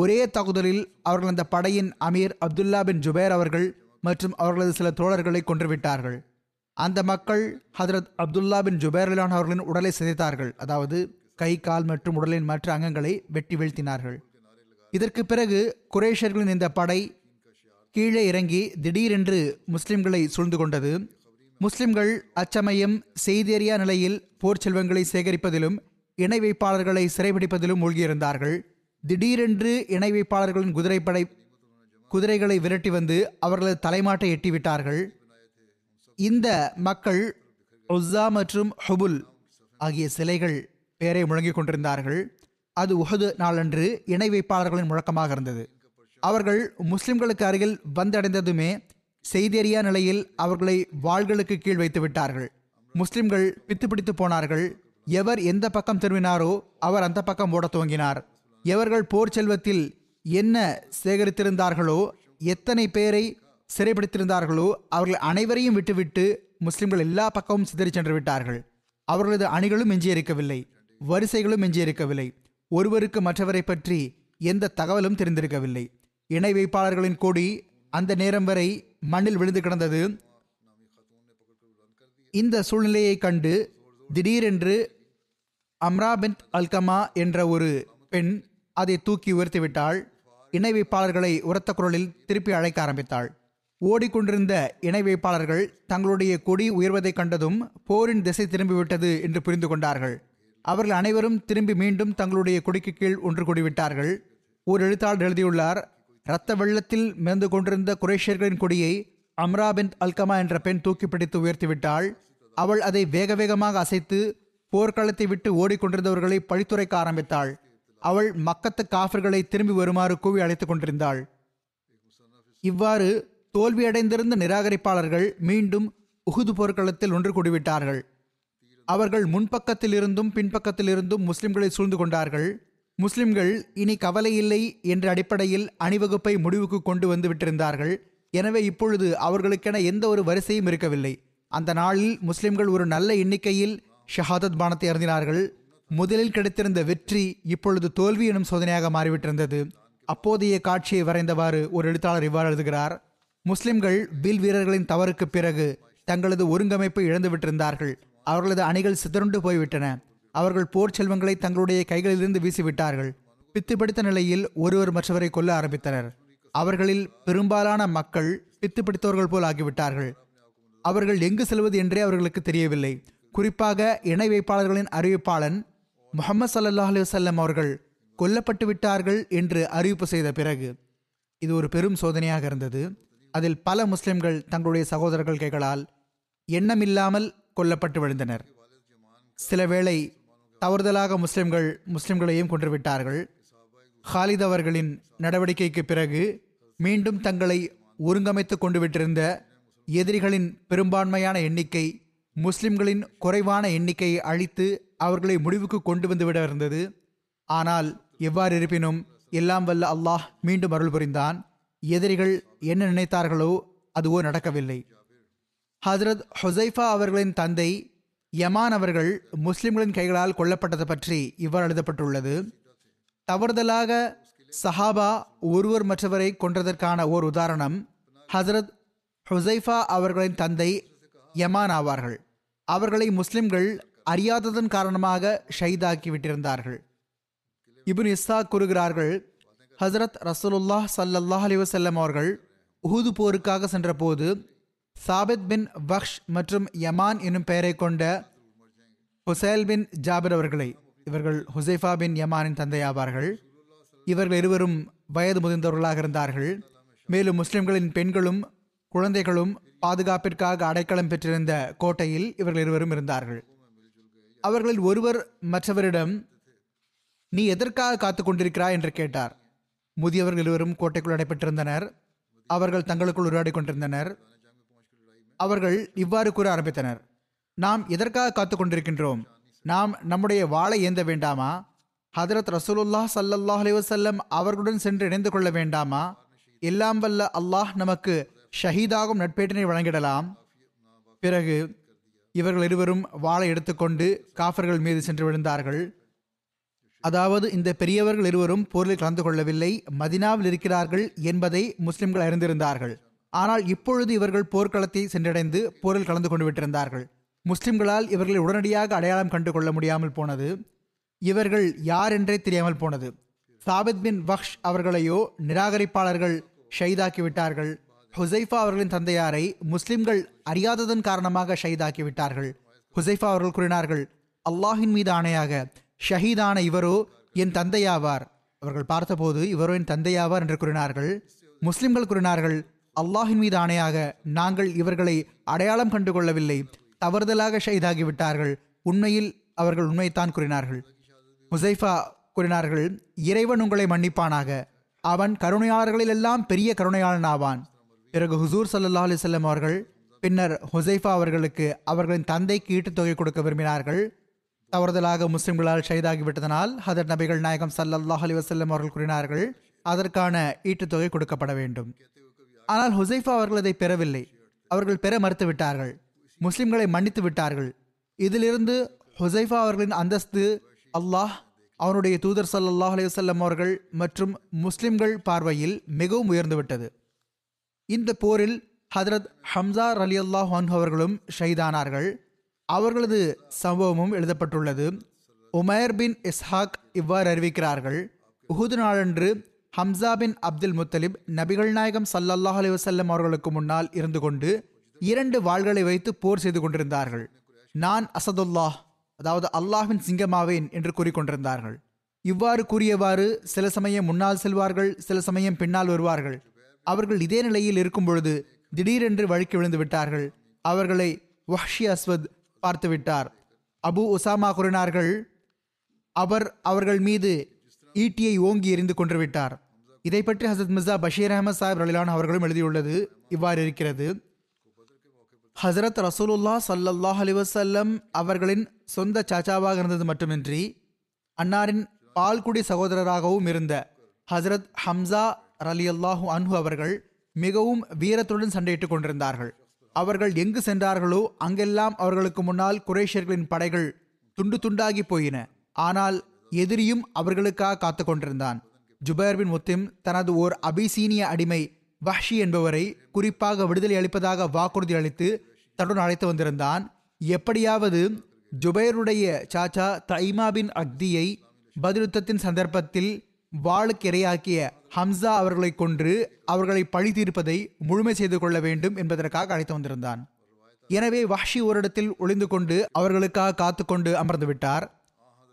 ஒரே தாக்குதலில் அவர்கள் அந்த படையின் அமீர் அப்துல்லா பின் ஜுபேர் அவர்கள் மற்றும் அவர்களது சில தோழர்களை கொன்றுவிட்டார்கள். அந்த மக்கள் ஹதரத் அப்துல்லா பின் ஜுபேர் ரலியல்லாஹு அவர்களின் உடலை சிதைத்தார்கள், அதாவது கை, கால் மற்றும் உடலின் மற்ற அங்கங்களை வெட்டி வீழ்த்தினார்கள். இதற்கு பிறகு குரேஷர்களின் இந்த படை கீழே இறங்கி திடீரென்று முஸ்லிம்களை சூழ்ந்து கொண்டது. முஸ்லிம்கள் அச்சமயம் செய்தேறியா நிலையில் போர் செல்வங்களை சேகரிப்பதிலும் இணை வைப்பாளர்களை சிறைபிடிப்பதிலும் மூழ்கியிருந்தார்கள். திடீரென்று இணை வைப்பாளர்களின் குதிரைகளை விரட்டி வந்து அவர்களது தலைமாட்டை எட்டிவிட்டார்கள். இந்த மக்கள் உஸ்ஸா மற்றும் ஹுபுல் ஆகிய சிலைகள் பெயரை முழங்கிக் கொண்டிருந்தார்கள். அது உஹது நாளன்று இணை வைப்பாளர்களின் முழக்கமாக இருந்தது. அவர்கள் முஸ்லிம்களுக்கு அருகில் வந்தடைந்ததுமே செய்தேறியா நிலையில் அவர்களை வாள்களுக்கு கீழ் வைத்து விட்டார்கள். முஸ்லிம்கள் பித்து பிடித்து போனார்கள். எவர் எந்த பக்கம் திரும்பினாரோ அவர் அந்த பக்கம் ஓட துவங்கினார். எவர்கள் போர் செல்வத்தில் என்ன சேகரித்திருந்தார்களோ, எத்தனை பேரை சிறைபிடித்திருந்தார்களோ அவர்கள் அனைவரையும் விட்டுவிட்டு முஸ்லிம்கள் எல்லா பக்கமும் சிதறி சென்று விட்டார்கள். அவர்களது அணிகளும் எஞ்சியிருக்கவில்லை, வரிசைகளும் எஞ்சியிருக்கவில்லை. ஒருவருக்கு மற்றவரை பற்றி எந்த தகவலும் தெரிந்திருக்கவில்லை. இணை வைப்பாளர்களின் கொடி அந்த நேரம் வரை மண்ணில் விழுந்து கிடந்தது. இந்த சூழ்நிலையை கண்டு திடீரென்று அம்ரா பின்த் அல்கமா என்ற ஒரு பெண் அதை தூக்கி உயர்த்திவிட்டாள். இணை வைப்பாளர்களை உரத்த குரலில் திருப்பி அழைக்க ஆரம்பித்தாள். ஓடிக்கொண்டிருந்த இணை வைப்பாளர்கள் தங்களுடைய கொடி உயர்வதை கண்டதும் போரின் திசை திரும்பிவிட்டது என்று புரிந்து கொண்டார்கள். அவர்கள் அனைவரும் திரும்பி மீண்டும் தங்களுடைய கொடிக்கு கீழ் ஒன்று கூடிவிட்டார்கள். ஒரு எழுத்தாளர் எழுதியுள்ளார், இரத்த வெள்ளத்தில் மிதந்து கொண்டிருந்த குரேஷியர்களின் கொடியை அம்ரா பின்த் அல்கமா என்ற பெண் தூக்கி பிடித்து உயர்த்திவிட்டாள். அவள் அதை வேக வேகமாக அசைத்து போர்க்களத்தை விட்டு ஓடிக்கொண்டிருந்தவர்களை பழித்துரைக்க ஆரம்பித்தாள். அவள் மக்கத்து காஃபிர்களை திரும்பி வருமாறு கூவி அழைத்துக் கொண்டிருந்தாள். இவ்வாறு தோல்வியடைந்திருந்த நிராகரிப்பாளர்கள் மீண்டும் உஹுது போர்க்களத்தில் ஒன்று கூடிவிட்டார்கள். அவர்கள் முன்பக்கத்திலிருந்தும் பின்பக்கத்திலிருந்தும் முஸ்லிம்களை சூழ்ந்து கொண்டார்கள். முஸ்லிம்கள் இனி கவலை இல்லை என்ற அடிப்படையில் அணிவகுப்பை முடிவுக்கு கொண்டு வந்து விட்டிருந்தார்கள். எனவே இப்பொழுது அவர்களுக்கென எந்த ஒரு வரிசையும் இருக்கவில்லை. அந்த நாளில் முஸ்லிம்கள் ஒரு நல்ல எண்ணிக்கையில் ஷஹாதத் பானத்தை அருந்தினார்கள். முதலில் கிடைத்திருந்த வெற்றி இப்பொழுது தோல்வி எனும் சோதனையாக மாறிவிட்டிருந்தது. அப்போதைய காட்சியை வரைந்தவாறு ஒரு எழுத்தாளர் இவ்வாறு எழுதுகிறார், முஸ்லிம்கள் வில் வீரர்களின் தவறுக்கு பிறகு தங்களது ஒருங்கமைப்பை இழந்துவிட்டிருந்தார்கள். அவர்களது அணிகள் சிதறுண்டு போய்விட்டன. அவர்கள் போர் செல்வங்களை தங்களுடைய கைகளிலிருந்து வீசிவிட்டார்கள். பித்து பிடித்த நிலையில் ஒருவர் மற்றவரை கொல்ல ஆரம்பித்தனர். அவர்களில் பெரும்பாலான மக்கள் பித்து பிடித்தவர்கள் போல் ஆகிவிட்டார்கள். அவர்கள் எங்கு செல்வது என்றே அவர்களுக்கு தெரியவில்லை. குறிப்பாக இணை வைப்பாளர்களின் அறிவிப்பாளன் முஹம்மது ஸல்லல்லாஹு அலைஹி வஸல்லம் அவர்கள் கொல்லப்பட்டு விட்டார்கள் என்று அறிவிப்பு செய்த பிறகு இது ஒரு பெரும் சோதனையாக இருந்தது. அதில் பல முஸ்லிம்கள் தங்களுடைய சகோதரர்கள் கைகளால் எண்ணமில்லாமல் கொல்லப்பட்டு விழுந்தனர். சிலவேளை தவறுதலாக முஸ்லிம்களையும் கொன்றுவிட்டார்கள். ஹாலித் அவர்களின் நடவடிக்கைக்கு பிறகு மீண்டும் தங்களை ஒருங்கமைத்து கொண்டு விட்டிருந்த எதிரிகளின் பெரும்பான்மையான எண்ணிக்கை முஸ்லிம்களின் குறைவான எண்ணிக்கையை அழித்து அவர்களை முடிவுக்கு கொண்டு வந்துவிட இருந்தது. ஆனால் எவ்வாறு இருப்பினும் எல்லாம் வல்ல அல்லாஹ் மீண்டும் அருள் புரிந்தான். எதிரிகள் என்ன நினைத்தார்களோ அதுவோ நடக்கவில்லை. ஹஜ்ரத் ஹுசைஃபா அவர்களின் தந்தை யமான் அவர்கள் முஸ்லிம்களின் கைகளால் கொல்லப்பட்டதை பற்றி இவ்வாறு எழுதப்பட்டுள்ளது, தவறுதலாக சஹாபா ஒருவர் மற்றவரை கொன்றதற்கான ஓர் உதாரணம் ஹஜ்ரத் ஹுசைஃபா அவர்களின் தந்தை யமான் ஆவார்கள். அவர்களை முஸ்லிம்கள் அறியாததன் காரணமாக ஷஹீதாக்கி விட்டிருந்தார்கள். இப்னு இஸ்ஸா கூறுகிறார்கள், ஹசரத் ரசூலுல்லாஹ் ஸல்லல்லாஹு அலைஹி வஸல்லம் அவர்கள் உஹுது போருக்காக சென்றபோது சாபித் பின் பக்ஷ் மற்றும் யமான் என்னும் பெயரை கொண்ட ஹுசைல் பின் ஜாபிர் அவர்களை, இவர்கள் ஹுசைஃபா பின் யமானின் தந்தை ஆவார்கள், இவர்கள் இருவரும் வயது முதிர்ந்தவர்களாக இருந்தார்கள். மேலும் முஸ்லிம்களின் பெண்களும் குழந்தைகளும் பாதுகாப்பிற்காக அடைக்கலம் பெற்றிருந்த கோட்டையில் இவர்கள் இருவரும் இருந்தார்கள். அவர்களில் ஒருவர் மற்றவரிடம், நீ எதற்காக காத்து கொண்டிருக்கிறாய் என்று கேட்டார். முதியவர்கள் இருவரும் கோட்டைக்குள் அடைபெற்றிருந்தனர். அவர்கள் தங்களுக்குள் உரையாடி கொண்டிருந்தனர். அவர்கள் இவ்வாறு கூற ஆரம்பித்தனர், நாம் எதற்காக காத்து கொண்டிருக்கின்றோம்? நாம் நம்முடைய வாளை ஏந்த வேண்டாமா? ஹதரத் ரசூலுல்லாஹ் ஸல்லல்லாஹு அலைஹி வஸல்லம் அவர்களுடன் சென்று இணைந்து கொள்ள வேண்டாமா? எல்லாம் வல்ல அல்லாஹ் நமக்கு ஷஹீதாகும் நட்பேற்றினை வழங்கிடலாம். பிறகு இவர்கள் இருவரும் வாளை எடுத்துக்கொண்டு காஃபர்கள் மீது சென்று விழுந்தார்கள். அதாவது இந்த பெரியவர்கள் இருவரும் போரில் கலந்து கொள்ளவில்லை, மதினாவில் இருக்கிறார்கள் என்பதை முஸ்லிம்கள் அறிந்திருந்தார்கள். ஆனால் இப்பொழுது இவர்கள் போர்க்களத்தை சென்றடைந்து போரில் கலந்து கொண்டு விட்டிருந்தார்கள். முஸ்லிம்களால் இவர்களை உடனடியாக அடையாளம் கண்டு கொள்ள முடியாமல் போனது. இவர்கள் யார் என்றே தெரியாமல் போனது. சாபித் பின் பக்ஷ் அவர்களையோ நிராகரிப்பாளர்கள் ஷஹீதாக்கிவிட்டார்கள். ஹுசைஃபா அவர்களின் தந்தையாரை முஸ்லிம்கள் அறியாததன் காரணமாக ஷஹீதாக்கிவிட்டார்கள். ஹுசைஃபா அவர்கள் கூறினார்கள், அல்லாஹின் மீது ஆணையாக ஷஹீதான இவரோ என் தந்தையாவார். அவர்கள் பார்த்தபோது இவரோ என் தந்தையாவார் என்று கூறினார்கள். முஸ்லிம்கள் கூறினார்கள், அல்லாஹின் மீது ஆணையாக நாங்கள் இவர்களை அடையாளம் கண்டு கொள்ளவில்லை, தவறுதலாக ஷஹீதாகிவிட்டார்கள். உண்மையில் அவர்கள் உண்மைத்தான் கூறினார்கள். ஹுசைஃபா கூறினார்கள், இறைவன் உங்களை மன்னிப்பானாக, அவன் கருணையாளர்களில் எல்லாம் பெரிய கருணையாளன் ஆவான். பிறகு ஹுசூர் ஸல்லல்லாஹு அலைஹி வஸல்லம் அவர்கள் பின்னர் ஹுசைஃபா அவர்களுக்கு அவர்களின் தந்தைக்கு ஈட்டுத் தொகை கொடுக்க விரும்பினார்கள். தவறுதலாக முஸ்லிம்களால் ஷஹீதாகிவிட்டதனால் ஹதரத் நபிகள் நாயகம் ஸல்லல்லாஹு அலைஹி வஸல்லம் அவர்கள் கூறினார்கள், அதற்கான ஈட்டுத் தொகை கொடுக்கப்பட வேண்டும். ஆனால் ஹுசைஃபா அவர்கள் அதை பெறவில்லை. அவர்கள் பெற மறுத்துவிட்டார்கள். முஸ்லிம்களை மன்னித்து விட்டார்கள். இதிலிருந்து ஹுசைஃபா அவர்களின் அந்தஸ்து அல்லாஹ், அவனுடைய தூதர் ஸல்லல்லாஹு அலைஹி வஸல்லம் அவர்கள் மற்றும் முஸ்லிம்கள் பார்வையில் மிகவும் உயர்ந்துவிட்டது. இந்த போரில் ஹதரத் ஹம்சா ரலியல்லாஹு அன்ஹு அவர்களும் ஷஹீதானார்கள். அவர்களது சம்பவமும் எழுதப்பட்டுள்ளது. உமைர் பின் இஸ்ஹாக் இவ்வாறு அறிவிக்கிறார்கள், உஹுது நாளன்று ஹம்சா பின் அப்துல் முத்தலிப் நபிகள் நாயகம் ஸல்லல்லாஹு அலைஹி வஸல்லம் அவர்களுக்கு முன்னால் இருந்து கொண்டு 2 வாள்களை வைத்து போர் செய்து கொண்டிருந்தார்கள். நான் அசதுல்லாஹ், அதாவது அல்லாஹ்வின் சிங்கமாவேன் என்று கூறிக்கொண்டிருந்தார்கள். இவ்வாறு கூறியவாறு சில சமயம் முன்னால் செல்வார்கள், சில சமயம் பின்னால் வருவார்கள். அவர்கள் இதே நிலையில் இருக்கும் பொழுது திடீரென்று வழுக்கி விழுந்து விட்டார்கள். அவர்களை வஹ்ஷி அஸ்வத் பார்த்துவிட்டார். அபு உசாமா கூறினார்கள், அவர்கள் மீது ஈட்டியை ஓங்கி எறிந்து கொன்று விட்டார். இதை பற்றி ஹசரத் மிர்சா பஷீர் அஹமத் சாஹிப் ரலிலான் அவர்களும் எழுதியுள்ளது. இவ்வாறு இருக்கிறது, ஹசரத் ரசூலுல்லா ஸல்லல்லாஹு அலைஹி வஸல்லம் அவர்களின் சொந்த சாச்சாவாக இருந்தது மட்டுமின்றி அன்னாரின் பால்குடி சகோதரராகவும் இருந்த ஹசரத் ஹம்சா ரலியல்லாஹு அன்ஹு அவர்கள் மிகவும் வீரத்துடன் சண்டையிட்டு கொண்டிருந்தார்கள். அவர்கள் எங்கு சென்றார்களோ அங்கெல்லாம் அவர்களுக்கு முன்னால் குறைஷியர்களின் படைகள் துண்டு துண்டாகி போயின. ஆனால் எதிரியும் அவர்களுக்காக காத்து கொண்டிருந்தான். ஜுபைர் பின் முத்திம் தனது ஓர் அபிசீனிய அடிமை வஹ்ஷி என்பவரை குறிப்பாக விடுதலை அளிப்பதாக வாக்குறுதி அளித்து தன்னுடன் அழைத்து வந்திருந்தான். எப்படியாவது ஜுபைருடைய சாச்சா தைமா பின் அக்தியை பதிலுத்தத்தின் சந்தர்ப்பத்தில் வாளுக்கு இரையாக்கிய ஹம்சா அவர்களை கொன்று அவர்களை பழி தீர்ப்பதை முழுமை செய்து கொள்ள வேண்டும் என்பதற்காக அழைத்து வந்திருந்தான். எனவே வஹ்ஷி ஓரிடத்தில் ஒளிந்து கொண்டு அவர்களுக்காக காத்து கொண்டு அமர்ந்து விட்டார்.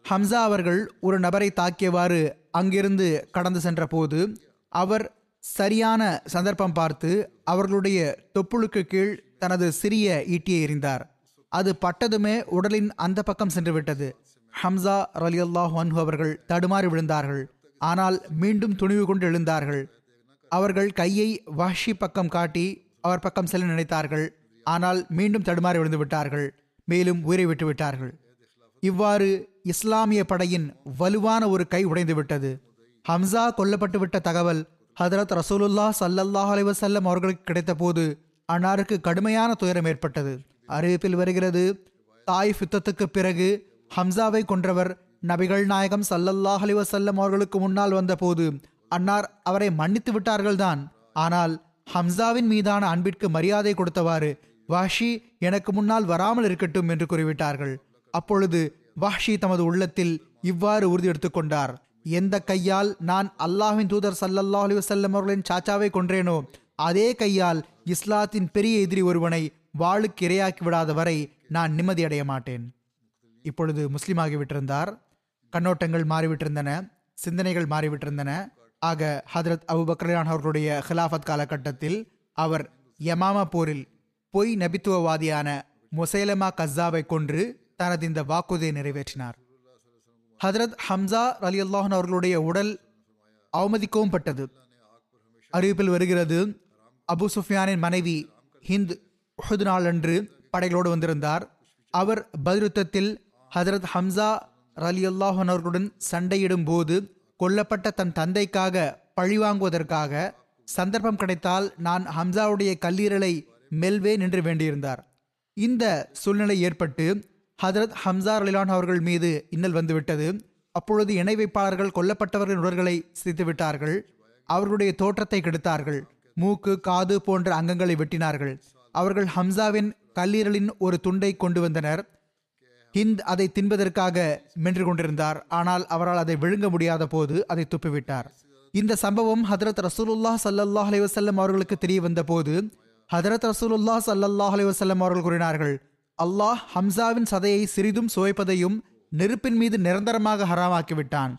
ஹம்சா அவர்கள் ஒரு நபரை தாக்கியவாறு அங்கிருந்து கடந்து சென்ற போது அவர் சரியான சந்தர்ப்பம் பார்த்து அவர்களுடைய தொப்புளுக்கு கீழ் தனது சிறிய ஈட்டியை எறிந்தார். அது பட்டதுமே உடலின் அந்த பக்கம் சென்று விட்டது. ஹம்சா ரலியல்லாஹு அன்ஹு அவர்கள் தடுமாறி விழுந்தார்கள். ஆனால் மீண்டும் துணிவு கொண்டு எழுந்தார்கள். அவர்கள் கையை வஹ்ஷி பக்கம் காட்டி அவர் பக்கம் செல்ல நினைத்தார்கள். ஆனால் மீண்டும் தடுமாறி விழுந்து விட்டார்கள். மேலும் உயிரை விட்டு விட்டார்கள். இவ்வாறு இஸ்லாமிய படையின் வலுவான ஒரு கை உடைந்து விட்டது. ஹம்சா கொல்லப்பட்டு விட்ட தகவல் ஹதரத் ரசூலுல்லா ஸல்லல்லாஹு அலைஹி வஸல்லம் அவர்களுக்கு கிடைத்த போது அன்னாருக்கு கடுமையான துயரம் ஏற்பட்டது. அறிவிப்பில் வருகிறது, தாயிஃப் யுத்தத்துக்கு பிறகு ஹம்சாவை கொன்றவர் நபிகள் நாயகம் ஸல்லல்லாஹு அலைஹி வஸல்லம் அவர்களுக்கு முன்னால் வந்தபோது அன்னார் அவரை மன்னித்து விட்டார்கள்தான். ஆனால் ஹம்சாவின் மீதான அன்பிற்கு மரியாதை கொடுத்தவாறு வஹ்ஷி எனக்கு முன்னால் வராமல் இருக்கட்டும் என்று கூறிவிட்டார்கள். அப்பொழுது வஹ்ஷி தமது உள்ளத்தில் இவ்வாறு உறுதி எடுத்துக்கொண்டார், எந்த கையால் நான் அல்லாஹ்வின் தூதர் ஸல்லல்லாஹு அலைஹி வஸல்லம் அவர்களின் சாச்சாவை கொன்றேனோ அதே கையால் இஸ்லாத்தின் பெரிய எதிரி ஒருவனை வாளுக்கு இரையாக்கி விடாத வரை நான் நிம்மதியடைய மாட்டேன். இப்பொழுது முஸ்லீம் ஆகிவிட்டிருந்தார். கண்ணோட்டங்கள் மாறிவிட்டிருந்தன, சிந்தனைகள் மாறிவிட்டிருந்தன. ஆக ஹதரத் அபூபக்கர் அவர்களுடைய ஹிலாஃபத் காலகட்டத்தில் அவர் யமாமா போரில் பொய் நபித்துவவாதியான முசைலமா கஸ்ஸாபை கொன்று தனது இந்த வாக்குறுதியை நிறைவேற்றினார். ஹதரத் ஹம்சா ரலியல்லாஹு அன்ஹு அவர்களுடைய உடல் அவமதிக்கவும் பட்டது. அறிவிப்பில் வருகிறது, அபு சுஃபியானின் மனைவி ஹிந்த் உஹுத் நாளன்று படைகளோடு வந்திருந்தார். அவர் பதிலுத்தத்தில் ஹதரத் ஹம்சா ரலியல்லாஹு அன்ஹு அவர்களுடன் சண்டையிடும் போது கொல்லப்பட்ட தன் தந்தைக்காக பழிவாங்குவதற்காக சந்தர்ப்பம் கிடைத்தால் நான் ஹம்சாவுடைய கல்லீரலை மெல்வேன் என்று வேண்டியிருந்தார். இந்த சூழ்நிலை ஏற்பட்டு ஹதரத் ஹம்சா ரலிலான் அவர்கள் மீது இன்னல் வந்துவிட்டது. அப்பொழுது இணை வைப்பாளர்கள் கொல்லப்பட்டவர்களின் உடல்களை சிதைத்து விட்டார்கள். அவர்களுடைய தோற்றத்தை கெடுத்தார்கள். மூக்கு, காது போன்ற அங்கங்களை வெட்டினார்கள். அவர்கள் ஹம்சாவின் கல்லீரலின் ஒரு துண்டை கொண்டு வந்தனர். ஹிந்த் அதை தின்பதற்காக மென்று கொண்டிருந்தார். ஆனால் அவரால் அதை விழுங்க முடியாத போது அதை துப்பிவிட்டார். இந்த சம்பவம் ஹதரத் ரசூலுல்லாஹ் ஸல்லல்லாஹு அலைஹி வஸல்லம் அவர்களுக்கு தெரிய வந்த போது ஹதரத் ரசூலுல்லாஹ் ஸல்லல்லாஹு அலைஹி வஸல்லம் அவர்கள் கூறினார்கள், அல்லாஹ் ஹம்சாவின் சதையை சிறிதும் சுவைப்பதையும் நெருப்பின் மீது நிரந்தரமாக ஹராமாக்கிவிட்டான்.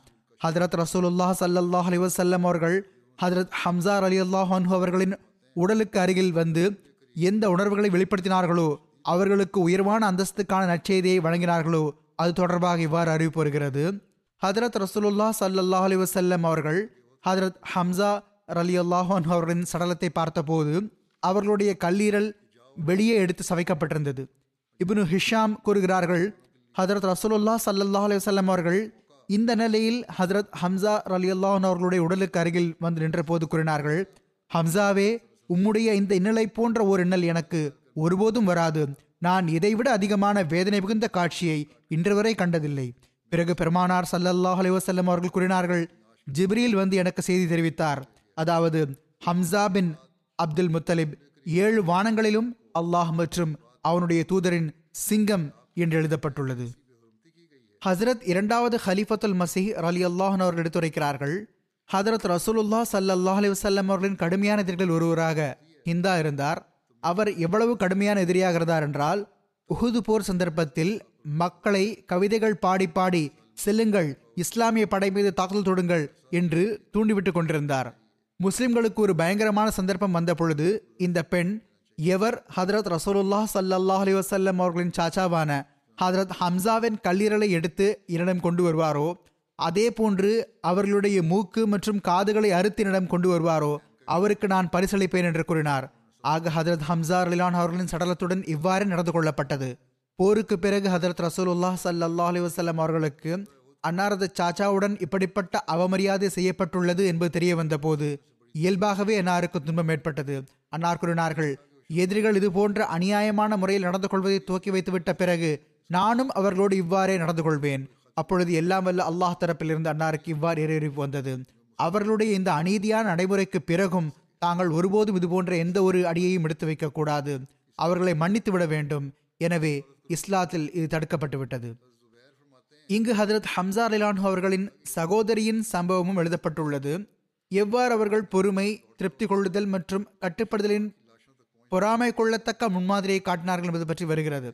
ஹதரத் ரசூலுல்லாஹ் ஸல்லல்லாஹு அலைஹி வஸல்லம் அவர்கள் ஹதரத் ஹம்சா ரலியல்லாஹு அன்ஹு அவர்களின் உடலுக்கு அருகில் வந்து எந்த உணர்வுகளை வெளிப்படுத்தினார்களோ அவர்களுக்கு உயர்வான அந்தஸ்துக்கான நற்செய்தியை வழங்கினார்களோ அது தொடர்பாக இவ்வாறு அறிவிப்பு வருகிறது. ஹதரத் ரசூலுல்லாஹ் ஸல்லல்லாஹு அலைஹி வஸல்லம் அவர்கள் ஹதரத் ஹம்சா ரலியல்லாஹு அன்ஹு அவர்களின் சடலத்தை பார்த்தபோது அவர்களுடைய கல்லீரல் வெளியே எடுத்து சவைக்கப்பட்டிருந்தது. இப்னு ஹிஷாம் கூறுகிறார்கள், ஹதரத் ரசூலுல்லாஹ் ஸல்லல்லாஹு அலைஹி வஸல்லம் அவர்கள் இந்த நிலையில் ஹதரத் ஹம்சா ரலியல்லாஹு அன்ஹு அவர்களுடைய உடலுக்கு அருகில் வந்து நின்ற போது கூறினார்கள், ஹம்சாவே, உம்முடைய இந்த இன்னலை போன்ற ஒரு இன்னல் எனக்கு ஒருபோதும் வராது. நான் இதைவிட அதிகமான வேதனை மிகுந்த காட்சியை இன்று வரை கண்டதில்லை. பிறகு பெருமானார் ஸல்லல்லாஹு அலைஹி வஸல்லம் அவர்கள் கூறினார்கள், ஜிப்ரீல் வந்து எனக்கு செய்தி தெரிவித்தார். அதாவது ஹம்சா பின் அப்துல் முத்தலிப் 7 வானங்களிலும் அல்லாஹ் மற்றும் அவனுடைய தூதரின் சிங்கம் என்று எழுதப்பட்டுள்ளது. ஹசரத் இரண்டாவது ஹலீஃபத்துல் மசீஹ் ரலியல்லாஹு அன்ஹு அவர்கள் எடுத்துரைக்கிறார்கள், ஹதரத் ரசூலுல்லாஹ் ஸல்லல்லாஹு அலைஹி வஸல்லம் அவர்களின் கடுமையான எதிரிகளில் ஒருவராக ஹிந்தா இருந்தார். அவர் எவ்வளவு கடுமையான எதிரியாக இருந்தார் என்றால், உஹுது போர் சந்தர்ப்பத்தில் மக்களை கவிதைகள் பாடி பாடி செல்லுங்கள் இஸ்லாமிய படை மீது தாக்குதல் தொடுங்கள் என்று தூண்டிவிட்டு கொண்டிருந்தார். முஸ்லிம்களுக்கு ஒரு பயங்கரமான சந்தர்ப்பம் வந்த பொழுது இந்த பெண், எவர் ஹதரத் ரசூலுல்லாஹ் ஸல்லல்லாஹு அலைஹி வஸல்லம் அவர்களின் சாச்சாவான ஹதரத் ஹம்சாவின் கல்லீரலை எடுத்து என்னிடம் கொண்டு வருவாரோ, அதே போன்று அவர்களுடைய மூக்கு மற்றும் காதுகளை அறுத்து என்னிடம் கொண்டு வருவாரோ அவருக்கு நான் பரிசளிப்பேன் என்று கூறினார். ஆக ஹதரத் ஹம்சா ரலியல்லாஹு அவர்களின் சடலத்துடன் இவ்வாறு நடந்து கொள்ளப்பட்டது. போருக்கு பிறகு ஹதரத் ரசூலுல்லாஹ் ஸல்லல்லாஹு அலைஹி வஸல்லம் அவர்களுக்கு அன்னாரது சாச்சாவுடன் இப்படிப்பட்ட அவமரியாதை செய்யப்பட்டுள்ளது என்பது தெரிய வந்த போது இயல்பாகவே அன்னாருக்கு துன்பம் ஏற்பட்டது. அன்னார் கூறினார்கள், எதிரிகள் இது போன்ற அநியாயமான முறையில் நடந்து கொள்வதை துவக்கி வைத்துவிட்ட பிறகு நானும் அவர்களோடு இவ்வாறே நடந்து கொள்வேன். அப்பொழுது எல்லாம் வல்ல அல்லாஹ் தரப்பிலிருந்து அன்னாருக்கு இவ்வாறு இறையறிவு வந்தது. அவர்களுடைய இந்த அநீதியான நடைமுறைக்கு பிறகும் தாங்கள் ஒருபோதும் இது போன்ற எந்த ஒரு அடியையும் எடுத்து வைக்கக்கூடாது, அவர்களை மன்னித்து விட வேண்டும். எனவே இஸ்லாத்தில் இது தடுக்கப்பட்டு விட்டது. இங்கு ஹதரத் ஹம்சா ரலியல்லாஹு அன்ஹு அவர்களின் சகோதரியின் சம்பவமும் எழுதப்பட்டுள்ளது. எவ்வாறு அவர்கள் பொறுமை, திருப்தி கொள்ளுதல் மற்றும் கட்டுப்படுதலின் பொறாமை கொள்ளத்தக்க முன்மாதிரியை காட்டினார்கள் என்பது பற்றி வருகிறது.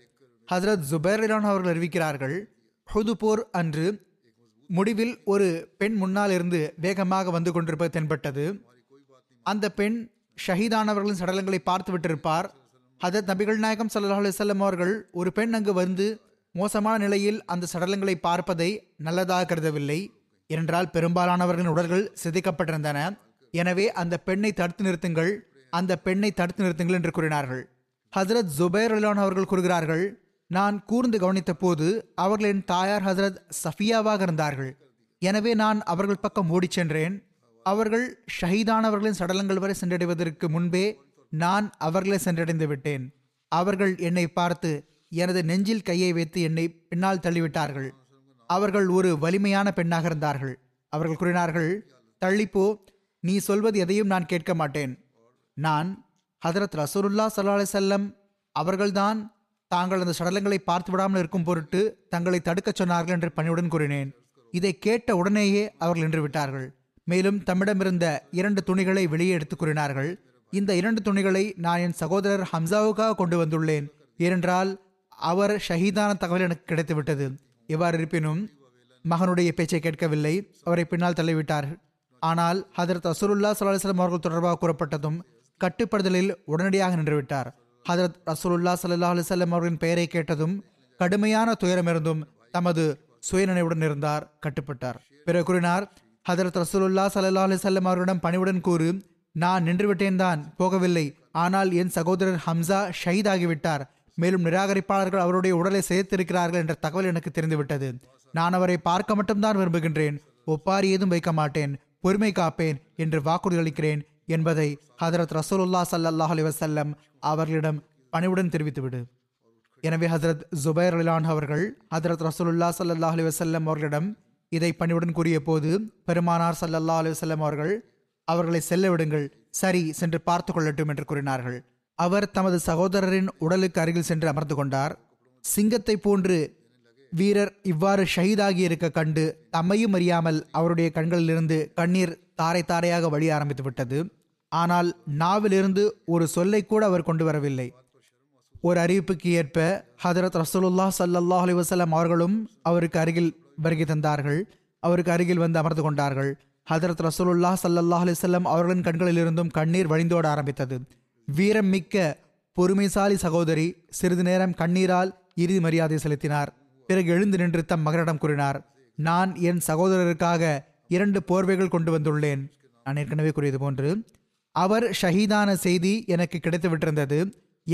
ஹதரத் ஜுபைர் ரலியல்லாஹு அன்ஹு அவர்கள் அறிவிக்கிறார்கள், ஹுது போர் அன்று முடிவில் ஒரு பெண் முன்னால் இருந்து வேகமாக வந்து கொண்டிருப்பது தென்பட்டது. அந்த பெண் ஷஹீதானவர்களின் சடலங்களை பார்த்து விட்டிருப்பார். ஹதரத் நபிகள் நாயகம் ஸல்லல்லாஹு அலைஹி வஸல்லம் அவர்கள் ஒரு பெண் அங்கு வந்து மோசமான நிலையில் அந்த சடலங்களை பார்ப்பதை நல்லதாக கருதவில்லை. ஏனென்றால் பெரும்பாலானவர்களின் உடல்கள் சிதைக்கப்பட்டிருந்தன. எனவே அந்த பெண்ணை தடுத்து நிறுத்துங்கள், அந்த பெண்ணை தடுத்து நிறுத்துங்கள் என்று கூறினார்கள். ஹசரத் ஜுபைர் ரலியல்லாஹு அவர்கள் கூறுகிறார்கள், நான் கூர்ந்து கவனித்த போது அவர்களின் தாயார் ஹசரத் சஃபியாவாக இருந்தார்கள். எனவே நான் அவர்கள் பக்கம் ஓடி சென்றேன். அவர்கள் ஷஹீதானவர்களின் சடலங்கள் வரை சென்றடைவதற்கு முன்பே நான் அவர்களை சென்றடைந்து விட்டேன். அவர்கள் என்னை பார்த்து எனது நெஞ்சில் கையை வைத்து என்னை பின்னால் தள்ளிவிட்டார்கள். அவர்கள் ஒரு வலிமையான பெண்ணாக இருந்தார்கள். அவர்கள் கூறினார்கள், தள்ளிப்போ, நீ சொல்வது எதையும் நான் கேட்க மாட்டேன். நான் ஹதரத் ரசூலுல்லாஹ் ஸல்லல்லாஹு அலைஹி வஸல்லம் அவர்கள்தான் தாங்கள் அந்த சடலங்களை பார்த்து விடாமல் இருக்கும் பொருட்டு தங்களை தடுக்கச் சொன்னார்கள் என்று பணிவுடன் கூறினேன். இதை கேட்ட உடனேயே அவர்கள் நின்று விட்டார்கள். மேலும் தம்மிடமிருந்த 2 துணிகளை வெளியே எடுத்து கூறினார்கள், இந்த 2 துணிகளை நான் என் சகோதரர் ஹம்சாவுக்காக கொண்டு வந்துள்ளேன். ஏனென்றால் அவர் ஷஹீதான தகவல் எனக்கு கிடைத்துவிட்டது. எவ்வாறு இருப்பினும் மகனுடைய பேச்சை கேட்கவில்லை, அவரை பின்னால் தள்ளிவிட்டார். ஆனால் ஹதரத் ரசூலுல்லாஹ் ஸல்லல்லாஹு அலைஹி வஸல்லம் அவர்கள் தொடர்பாக கூறப்பட்டதும் கட்டுப்படுதலில் உடனடியாக நின்றுவிட்டார். ஹதரத் ரசூலுல்லாஹ் ஸல்லல்லாஹு அலைஹி வஸல்லம் அவர்களின் பெயரை கேட்டதும் கடுமையான துயரமிருந்தும் தமது சுயநினைவுடன் இருந்தார், கட்டுப்பட்டார். பிறகு கூறினார், ஹதரத் ரசூலுல்லாஹ் ஸல்லல்லாஹு அலைஹி வஸல்லம் அவர்களிடம் பணிவுடன் கூறு, நான் நின்றுவிட்டேன் தான், போகவில்லை. ஆனால் என் சகோதரர் ஹம்சா ஷஹீதாகிவிட்டார். மேலும் நிராகரிப்பாளர்கள் அவருடைய உடலை சேர்த்திருக்கிறார்கள் என்ற தகவல் எனக்கு தெரிந்துவிட்டது. நான் அவரை பார்க்க மட்டும்தான் விரும்புகின்றேன், ஒப்பாரி ஏதும் வைக்க மாட்டேன், பொறுமை காப்பேன் என்று வாக்குறுதியளிக்கிறேன் என்பதை ஹதரத் ரசூலுல்லாஹ் ஸல்லல்லாஹு அலைஹி வஸல்லம் அவர்களிடம் பணிவுடன் தெரிவித்துவிடு. எனவே ஹதரத் ஜுபைர் ரலியல்லாஹு அன்ஹு அவர்கள் ஹதரத் ரசூலுல்லாஹ் ஸல்லல்லாஹு அலைஹி வஸல்லம் அவர்களிடம் இதை பணிவுடன் கூறிய போது பெருமானார் ஸல்லல்லாஹு அலைஹி வஸல்லம் அவர்கள், அவர்களை செல்ல விடுங்கள், சரி சென்று பார்த்து கொள்ளட்டும் என்று கூறினார்கள். அவர் தமது சகோதரரின் உடலுக்கு அருகில் சென்று அமர்ந்து கொண்டார். சிங்கத்தை போன்று வீரர் இவ்வாறு ஷஹீதாகி இருக்க கண்டு தம்மையும் அறியாமல் அவருடைய கண்களிலிருந்து கண்ணீர் தாரை தாரையாக வழிய ஆரம்பித்து விட்டது. ஆனால் நாவிலிருந்து ஒரு சொல்லை கூட அவர் கொண்டு வரவில்லை. ஒரு அறிவிப்புக்கு ஏற்ப ஹதரத் ரசூலுல்லாஹ் ஸல்லல்லாஹு அலைஹி வஸல்லம் அவர்களும் அவருக்கு அருகில் வருகை தந்தார்கள். அவருக்கு அருகில் வந்து அமர்ந்து கொண்டார்கள். ஹதரத் ரசூலுல்லாஹ் ஸல்லல்லாஹு அலைஹி வஸல்லம் அவர்களின் கண்களிலிருந்தும் கண்ணீர் வழிந்தோட ஆரம்பித்தது. வீரம் மிக்க பொறுமைசாலி சகோதரி சிறிது நேரம் கண்ணீரால் இறுதி மரியாதை செலுத்தினார். பிறகு எழுந்து நின்று தம் மகனிடம் கூறினார், நான் என் சகோதரருக்காக 2 போர்வைகள் கொண்டு வந்துள்ளேன். நான் ஏற்கனவே கூறியது போன்று அவர் ஷஹீதான செய்தி எனக்கு கிடைத்து விட்டிருந்தது,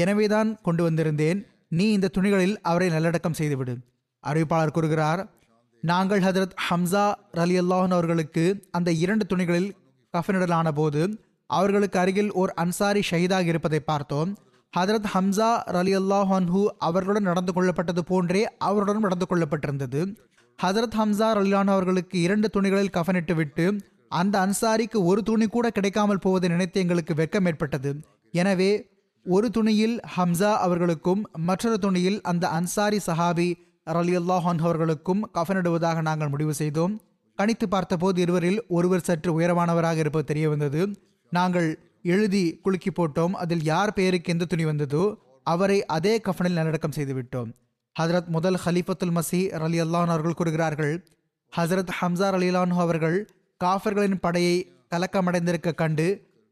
எனவேதான் கொண்டு வந்திருந்தேன். நீ இந்த துணிகளில் அவரை நல்லடக்கம் செய்துவிடு. அறிவிப்பாளர் கூறுகிறார், நாங்கள் ஹதரத் ஹம்சா ரலியல்லாஹு அவர்களுக்கு அந்த 2 துணிகளில் கஃனிடலான போது அவர்களுக்கு அருகில் ஓர் அன்சாரி ஷஹீதாக இருப்பதை பார்த்தோம். ஹதரத் ஹம்சா ரலியல்லாஹு அன்ஹு அவர்களுடன் நடந்து கொள்ளப்பட்டது போன்றே அவருடன் நடந்து கொள்ளப்பட்டிருந்தது. ஹதரத் ஹம்சா ரலியல்லாஹு அவர்களுக்கு 2 துணிகளில் கஃனிட்டு விட்டு அந்த அன்சாரிக்கு 1 துணி கூட கிடைக்காமல் போவதை நினைத்து எங்களுக்கு வெட்கம் ஏற்பட்டது. எனவே 1 துணியில் ஹம்சா அவர்களுக்கும் மற்றொரு துணியில் அந்த அன்சாரி சஹாபி ரலியல்லாஹு அன்ஹு அவர்களுக்கும் கஃனிடுவதாக நாங்கள் முடிவு செய்தோம். கணித்து பார்த்தபோது இருவரில் ஒருவர் சற்று உயரமானவராக இருப்பது தெரிய வந்தது. நாங்கள் எழுதி குலுக்கி போட்டோம். அதில் யார் பெயருக்கு எந்த துணி வந்ததோ அவரை அதே கஃனில் நல்லடக்கம் செய்துவிட்டோம். ஹசரத் முதல் ஹலீஃபத்துல் மசீ ரலியல்லாஹு அவர்கள் கூறுகிறார்கள், ஹசரத் ஹம்சா ரலியல்லாஹு அவர்கள் காஃபர்களின் படையை கலக்கமடைந்திருக்க கண்டு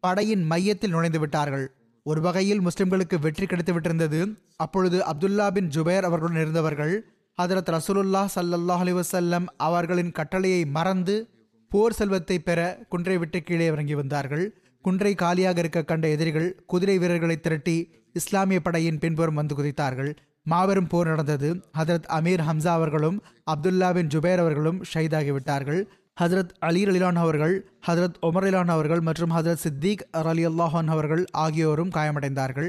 படையின் மையத்தில் நுழைந்து விட்டார்கள். ஒரு வகையில் முஸ்லிம்களுக்கு வெற்றி கிடைத்து விட்டிருந்தது. அப்பொழுது அப்துல்லா பின் ஜுபேர் அவர்களுடன் இருந்தவர்கள் ஹதரத் ரசூலுல்லாஹ் ஸல்லல்லாஹு அலைஹி வஸல்லம் அவர்களின் கட்டளையை மறந்து போர் செல்வத்தை பெற குன்றை விட்டு கீழே இறங்கி வந்தார்கள். குன்றை காலியாக இருக்க கண்ட எதிரிகள் குதிரை வீரர்களை திரட்டி இஸ்லாமிய படையின் பின்புறம் வந்து குதித்தார்கள். மாபெரும் போர் நடந்தது. ஹதரத் அமீர் ஹம்சா அவர்களும் அப்துல்லா பின் ஜுபேர் அவர்களும் ஷஹீதாகிவிட்டார்கள். ஹதரத் அலி ரலியல்லாஹு அவர்கள், ஹதரத் உமர் ரலியல்லாஹு அவர்கள் மற்றும் ஹதரத் சித்திக் ரலியல்லாஹு அன்ஹு அவர்கள் ஆகியோரும் காயமடைந்தார்கள்.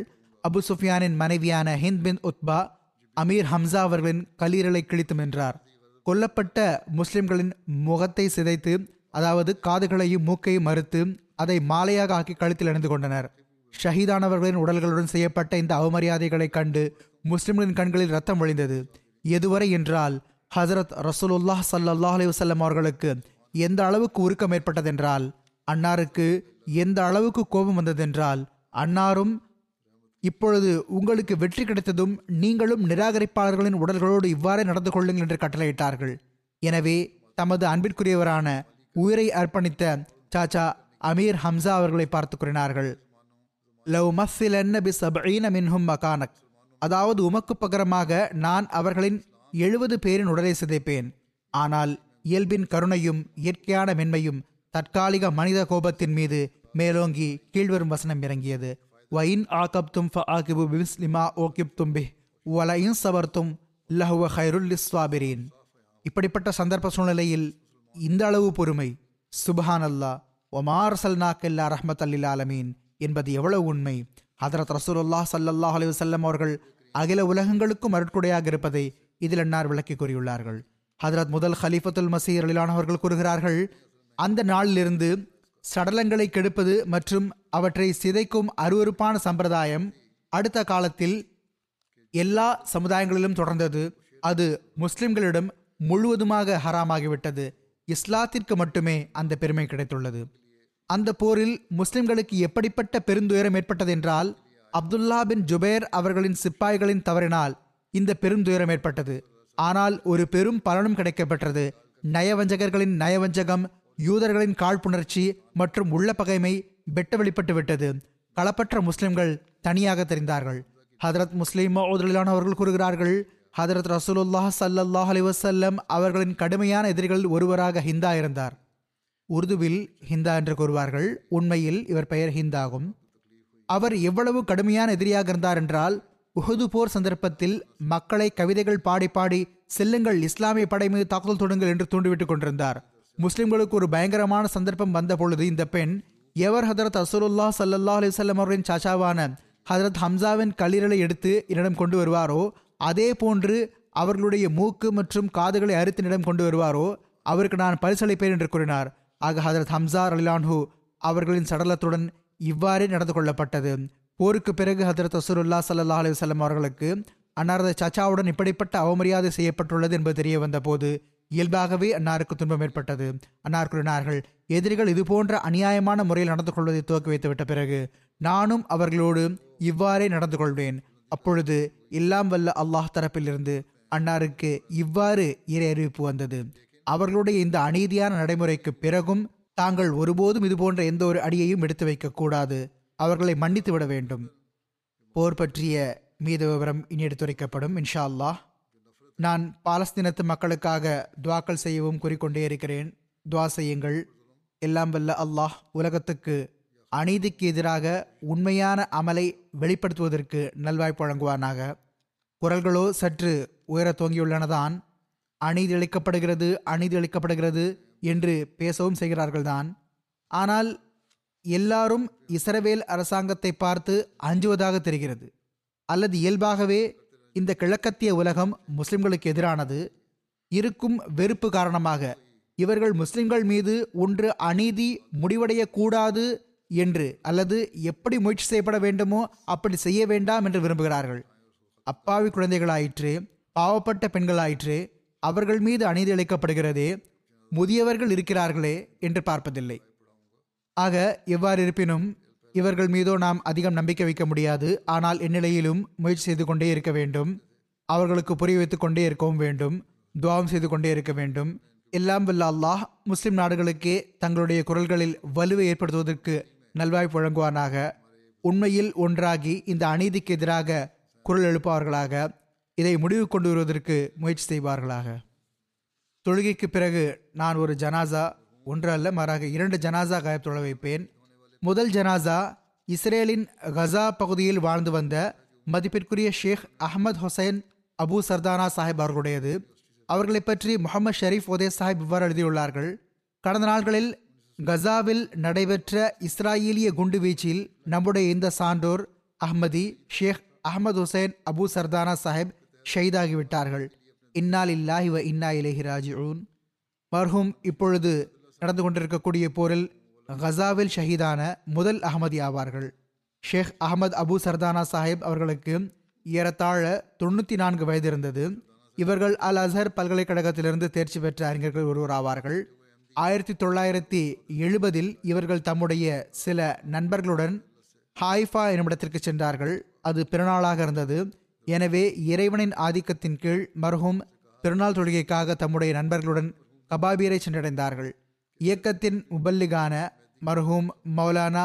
அபு சுஃபியானின் மனைவியான Hind bin Utba Amir Hamza அவர்களின் கல்லீரலை கிழித்து நின்றார். கொல்லப்பட்ட முஸ்லிம்களின் முகத்தை சிதைத்து, அதாவது காதுகளையும் மூக்கையும் மறுத்து அதை மாலையாக ஆக்கி கழுத்தில் அணிந்து கொண்டனர். ஷஹீதானவர்களின் உடல்களுடன் செய்யப்பட்ட இந்த அவமரியாதைகளை கண்டு முஸ்லிம்களின் கண்களில் ரத்தம் வழிந்தது. எதுவரை என்றால் ஹசரத் ரசூலுல்லாஹ் ஸல்லல்லாஹு அலைஹி வஸல்லம் அவர்களுக்கு எந்த அளவுக்கு உருக்கம் ஏற்பட்டதென்றால், அன்னாருக்கு எந்த அளவுக்கு கோபம் வந்ததென்றால், அன்னாரும் இப்பொழுது உங்களுக்கு வெற்றி கிடைத்ததும் நீங்களும் நிராகரிப்பாளர்களின் உடல்களோடு இவ்வாறே நடந்து கொள்ளுங்கள் என்று கட்டளையிட்டார்கள். எனவே தமது அன்பிற்குரியவரான உயிரை அர்ப்பணித்த சாச்சா அமீர் ஹம்சா அவர்களை பார்த்து கூறினார்கள், லவ் மஸ்ஸிலன்ன பி சபீன மின்ஹும் மகானக், அதாவது உமக்கு பகரமாக நான் அவர்களின் 70 பேரின் உடலை சிதைப்பேன். ஆனால் இயல்பின் கருணையும் இயற்கையான மென்மையும் தற்காலிக மனித கோபத்தின் மீது மேலோங்கி கீழ்வரும் வசனம் இறங்கியது. வயின் ஆகப்தும் ஃபஆகிபு பிஸ்லிமா ஓகிப்தும் பி வலயின் சபர்தும் லஹுவ ஹைருல் ஸ்வாபிரீன். இப்படிப்பட்ட சந்தர்ப்ப சூழ்நிலையில் இந்த அளவு பொறுமை, சுபஹானல்லாஹ். ஒமார் சல்நாக்கெல்லா ரஹ்மத் அல்லில் ஆலமீன் என்பது எவ்வளவு உண்மை. ஹதரத் ரசூலுல்லாஹ் ஸல்லல்லாஹு அலைஹி வஸல்லம் அவர்கள் அகில உலகங்களுக்கும் அருட்குடையாக இருப்பதை இதில் அன்னார் விளக்கி கூறியுள்ளார்கள். ஹதரத் முதல் ஹலீஃபத்துல் மசீஹ் ரலியல்லாஹு கூறுகிறார்கள், அந்த நாளிலிருந்து சடலங்களை கெடுப்பது மற்றும் அவற்றை சிதைக்கும் அருவருப்பான சம்பிரதாயம் அடுத்த காலத்தில் எல்லா சமுதாயங்களிலும் தொடர்ந்தது. அது முஸ்லிம்களிடம் முழுவதுமாக ஹராமாகிவிட்டது. இஸ்லாத்திற்கு மட்டுமே அந்த பெருமை கிடைத்துள்ளது. அந்த போரில் முஸ்லிம்களுக்கு எப்படிப்பட்ட பெருந்துயரம் ஏற்பட்டது என்றால், அப்துல்லா பின் ஜுபேர் அவர்களின் சிப்பாய்களின் தவறினால் இந்த பெருந்துயரம் ஏற்பட்டது. ஆனால் ஒரு பெரும் பலனும் கிடைக்கப்பெற்றது. நயவஞ்சகர்களின் நயவஞ்சகம், யூதர்களின் காழ்ப்புணர்ச்சி மற்றும் உள்ள பகைமை வெட்ட வெளிப்பட்டு விட்டது. களப்பற்ற முஸ்லிம்கள் தனியாக தெரிந்தார்கள். ஹதரத் முஸ்லிம் மௌதுலான அவர்கள் கூறுகிறார்கள், ஹதரத் ரசூலுல்லாஹ் ஸல்லல்லாஹு அலைஹி வஸல்லம் அவர்களின் கடுமையான எதிரிகளில் ஒருவராக ஹிந்தா இருந்தார். உருதுவில் ஹிந்தா என்று கூறுவார்கள். உண்மையில் இவர் பெயர் ஹிந்தாகும். அவர் எவ்வளவு கடுமையான எதிரியாக இருந்தார் என்றால், உஹது போர் சந்தர்ப்பத்தில் மக்களை கவிதைகள் பாடி பாடி செல்லுங்கள் இஸ்லாமிய படை மீது தாக்குதல் தொடுங்கள் என்று தூண்டிவிட்டு கொண்டிருந்தார். முஸ்லிம்களுக்கு ஒரு பயங்கரமான சந்தர்ப்பம் வந்த பொழுது இந்த பெண் எவர் ஹதரத் ரசூலுல்லாஹ் ஸல்லல்லாஹு அலைஹி வஸல்லம் அவரின் சாச்சாவான ஹதரத் ஹம்சாவின் கல்லீரலை எடுத்து என்னிடம் கொண்டு வருவாரோ, அதே போன்று அவர்களுடைய மூக்கு மற்றும் காதுகளை அறுத்து என்னிடம் கொண்டு வருவாரோ, அவருக்கு நான் பரிசளிப்பேன் என்று கூறினார். ஆக ஹதரத் ஹம்சா ரலியல்லாஹு அன்ஹு அவர்களின் சடலத்துடன் இவ்வாறே நடந்து கொள்ளப்பட்டது. போருக்கு பிறகு ஹதரத் ரசூலுல்லாஹ் ஸல்லல்லாஹு அலைஹி வஸல்லம் அவர்களுக்கு அன்னாரது சச்சாவுடன் இப்படிப்பட்ட அவமரியாதை செய்யப்பட்டுள்ளது என்பது தெரிய வந்த போது இயல்பாகவே அன்னாருக்கு துன்பம் ஏற்பட்டது. அன்னார் கூறினார்கள், எதிரிகள் இதுபோன்ற அநியாயமான முறையில் நடந்து கொள்வதை துவக்கி வைத்துவிட்ட பிறகு நானும் அவர்களோடு இவ்வாறே நடந்து கொள்வேன். அப்பொழுது எல்லாம் வல்ல அல்லாஹ் தரப்பிலிருந்து அன்னாருக்கு இவ்வாறு இறை அறிவிப்பு வந்தது. அவர்களுடைய இந்த அநீதியான நடைமுறைக்கு பிறகும் தாங்கள் ஒருபோதும் இதுபோன்ற எந்த ஒரு அடியையும் எடுத்து வைக்கக்கூடாது, அவர்களை மன்னித்து விட வேண்டும். போர் பற்றிய மீத விவரம் இனி எடுத்துரைக்கப்படும் இன்ஷா அல்லாஹ். நான் பாலஸ்தீனத்து மக்களுக்காக துவாக்கள் செய்யவும் கூறிக்கொண்டே இருக்கிறேன். துவா செய்யுங்கள். எல்லாம் வல்ல அல்லாஹ் உலகத்துக்கு அநீதிக்கு எதிராக உண்மையான அமலை வெளிப்படுத்துவதற்கு நல்வாய்ப்பு வழங்குவானாக. குரல்களோ சற்று உயர தோங்கியுள்ளனதான். அநீதி அளிக்கப்படுகிறது, அநீதி அளிக்கப்படுகிறது என்று பேசவும் செய்கிறார்கள்தான். ஆனால் எல்லாரும் இஸ்ரவேல் அரசாங்கத்தை பார்த்து அஞ்சுவதாக தெரிகிறது. அல்லது இயல்பாகவே இந்த கிழக்கத்திய உலகம் முஸ்லிம்களுக்கு எதிரானது. இருக்கும் வெறுப்பு காரணமாக இவர்கள் முஸ்லிம்கள் மீது ஒன்று அநீதி முடிவடையக்கூடாது என்று, அல்லது எப்படி முயற்சி செய்யப்பட வேண்டுமோ அப்படி செய்ய வேண்டாம் என்று விரும்புகிறார்கள். அப்பாவி குழந்தைகளாயிற்று, பாவப்பட்ட பெண்களாயிற்று, அவர்கள் மீது அநீதி அளிக்கப்படுகிறதே, முதியவர்கள் இருக்கிறார்களே என்று பார்ப்பதில்லை. ஆக எவ்வாறு இருப்பினும் இவர்கள் மீதோ நாம் அதிகம் நம்பிக்கை வைக்க முடியாது. ஆனால் இந்நிலையிலும் முயற்சி செய்து கொண்டே இருக்க வேண்டும். அவர்களுக்கு புரிய வைத்து கொண்டே இருக்கவும் வேண்டும். துவாவும் செய்து கொண்டே இருக்க வேண்டும். எல்லாம் வல்ல அல்லாஹ் முஸ்லிம் நாடுகளுக்கே தங்களுடைய குரல்களில் வலுவை ஏற்படுத்துவதற்கு நல்வாய்ப்பு வழங்குவானாக. உண்மையில் ஒன்றாகி இந்த அநீதிக்கு எதிராக குரல் எழுப்புவார்களாக. இதை முடிவு கொண்டு வருவதற்கு முயற்சி செய்வார்களாக. தொழுகைக்கு பிறகு நான் ஒரு ஜனாசா, ஒன்று அல்ல மாறாக 2 ஜனாசா காயப் தொழ வைப்பேன். முதல் ஜனாசா இஸ்ரேலின் கசா பகுதியில் வாழ்ந்து வந்த மதிப்பிற்குரிய ஷேக் அஹமத் ஹுசைன் அபு சர்தானா சாஹிப் அவர்களுடையது. அவர்களை பற்றி முகமது ஷரீஃப் ஒதே சாஹிப் இவ்வாறு எழுதியுள்ளார்கள். கடந்த நாட்களில் கசாவில் நடைபெற்ற இஸ்ராயேலிய குண்டு வீச்சில் நம்முடைய இந்த சான்றோர் அஹ்மதி ஷேக் அஹமது ஹுசைன் அபு சர்தானா சாஹிப் ஷஹீதாகிவிட்டார்கள். இன்னா லில்லாஹி வ இன்னா இலைஹி ராஜிஊன். மர்ஹூம் இப்பொழுது நடந்து கொண்டிருக்கக்கூடிய போரில் கசாவில் ஷஹீதான முதல் அஹ்மதி ஆவார்கள். ஷேக் அஹமத் அபு சர்தானா சாஹிப் அவர்களுக்கு ஏறத்தாழ 94 வயது இருந்தது. இவர்கள் அல் அசர் பல்கலைக்கழகத்திலிருந்து தேர்ச்சி பெற்ற அறிஞர்கள் ஒருவர் ஆவார்கள். 1970 இவர்கள் தம்முடைய சில நண்பர்களுடன் ஹாய்ஃபா என்னுமிடத்திற்கு சென்றார்கள். அது பிறநாளாக இருந்தது. எனவே இறைவனின் ஆதிக்கத்தின் கீழ் மர்ஹூம் பிறநாள் தொழுகைக்காக தம்முடைய நண்பர்களுடன் கபாபீரை சென்றடைந்தார்கள். இயக்கத்தின் முபல்லிகான மர்ஹூம் மௌலானா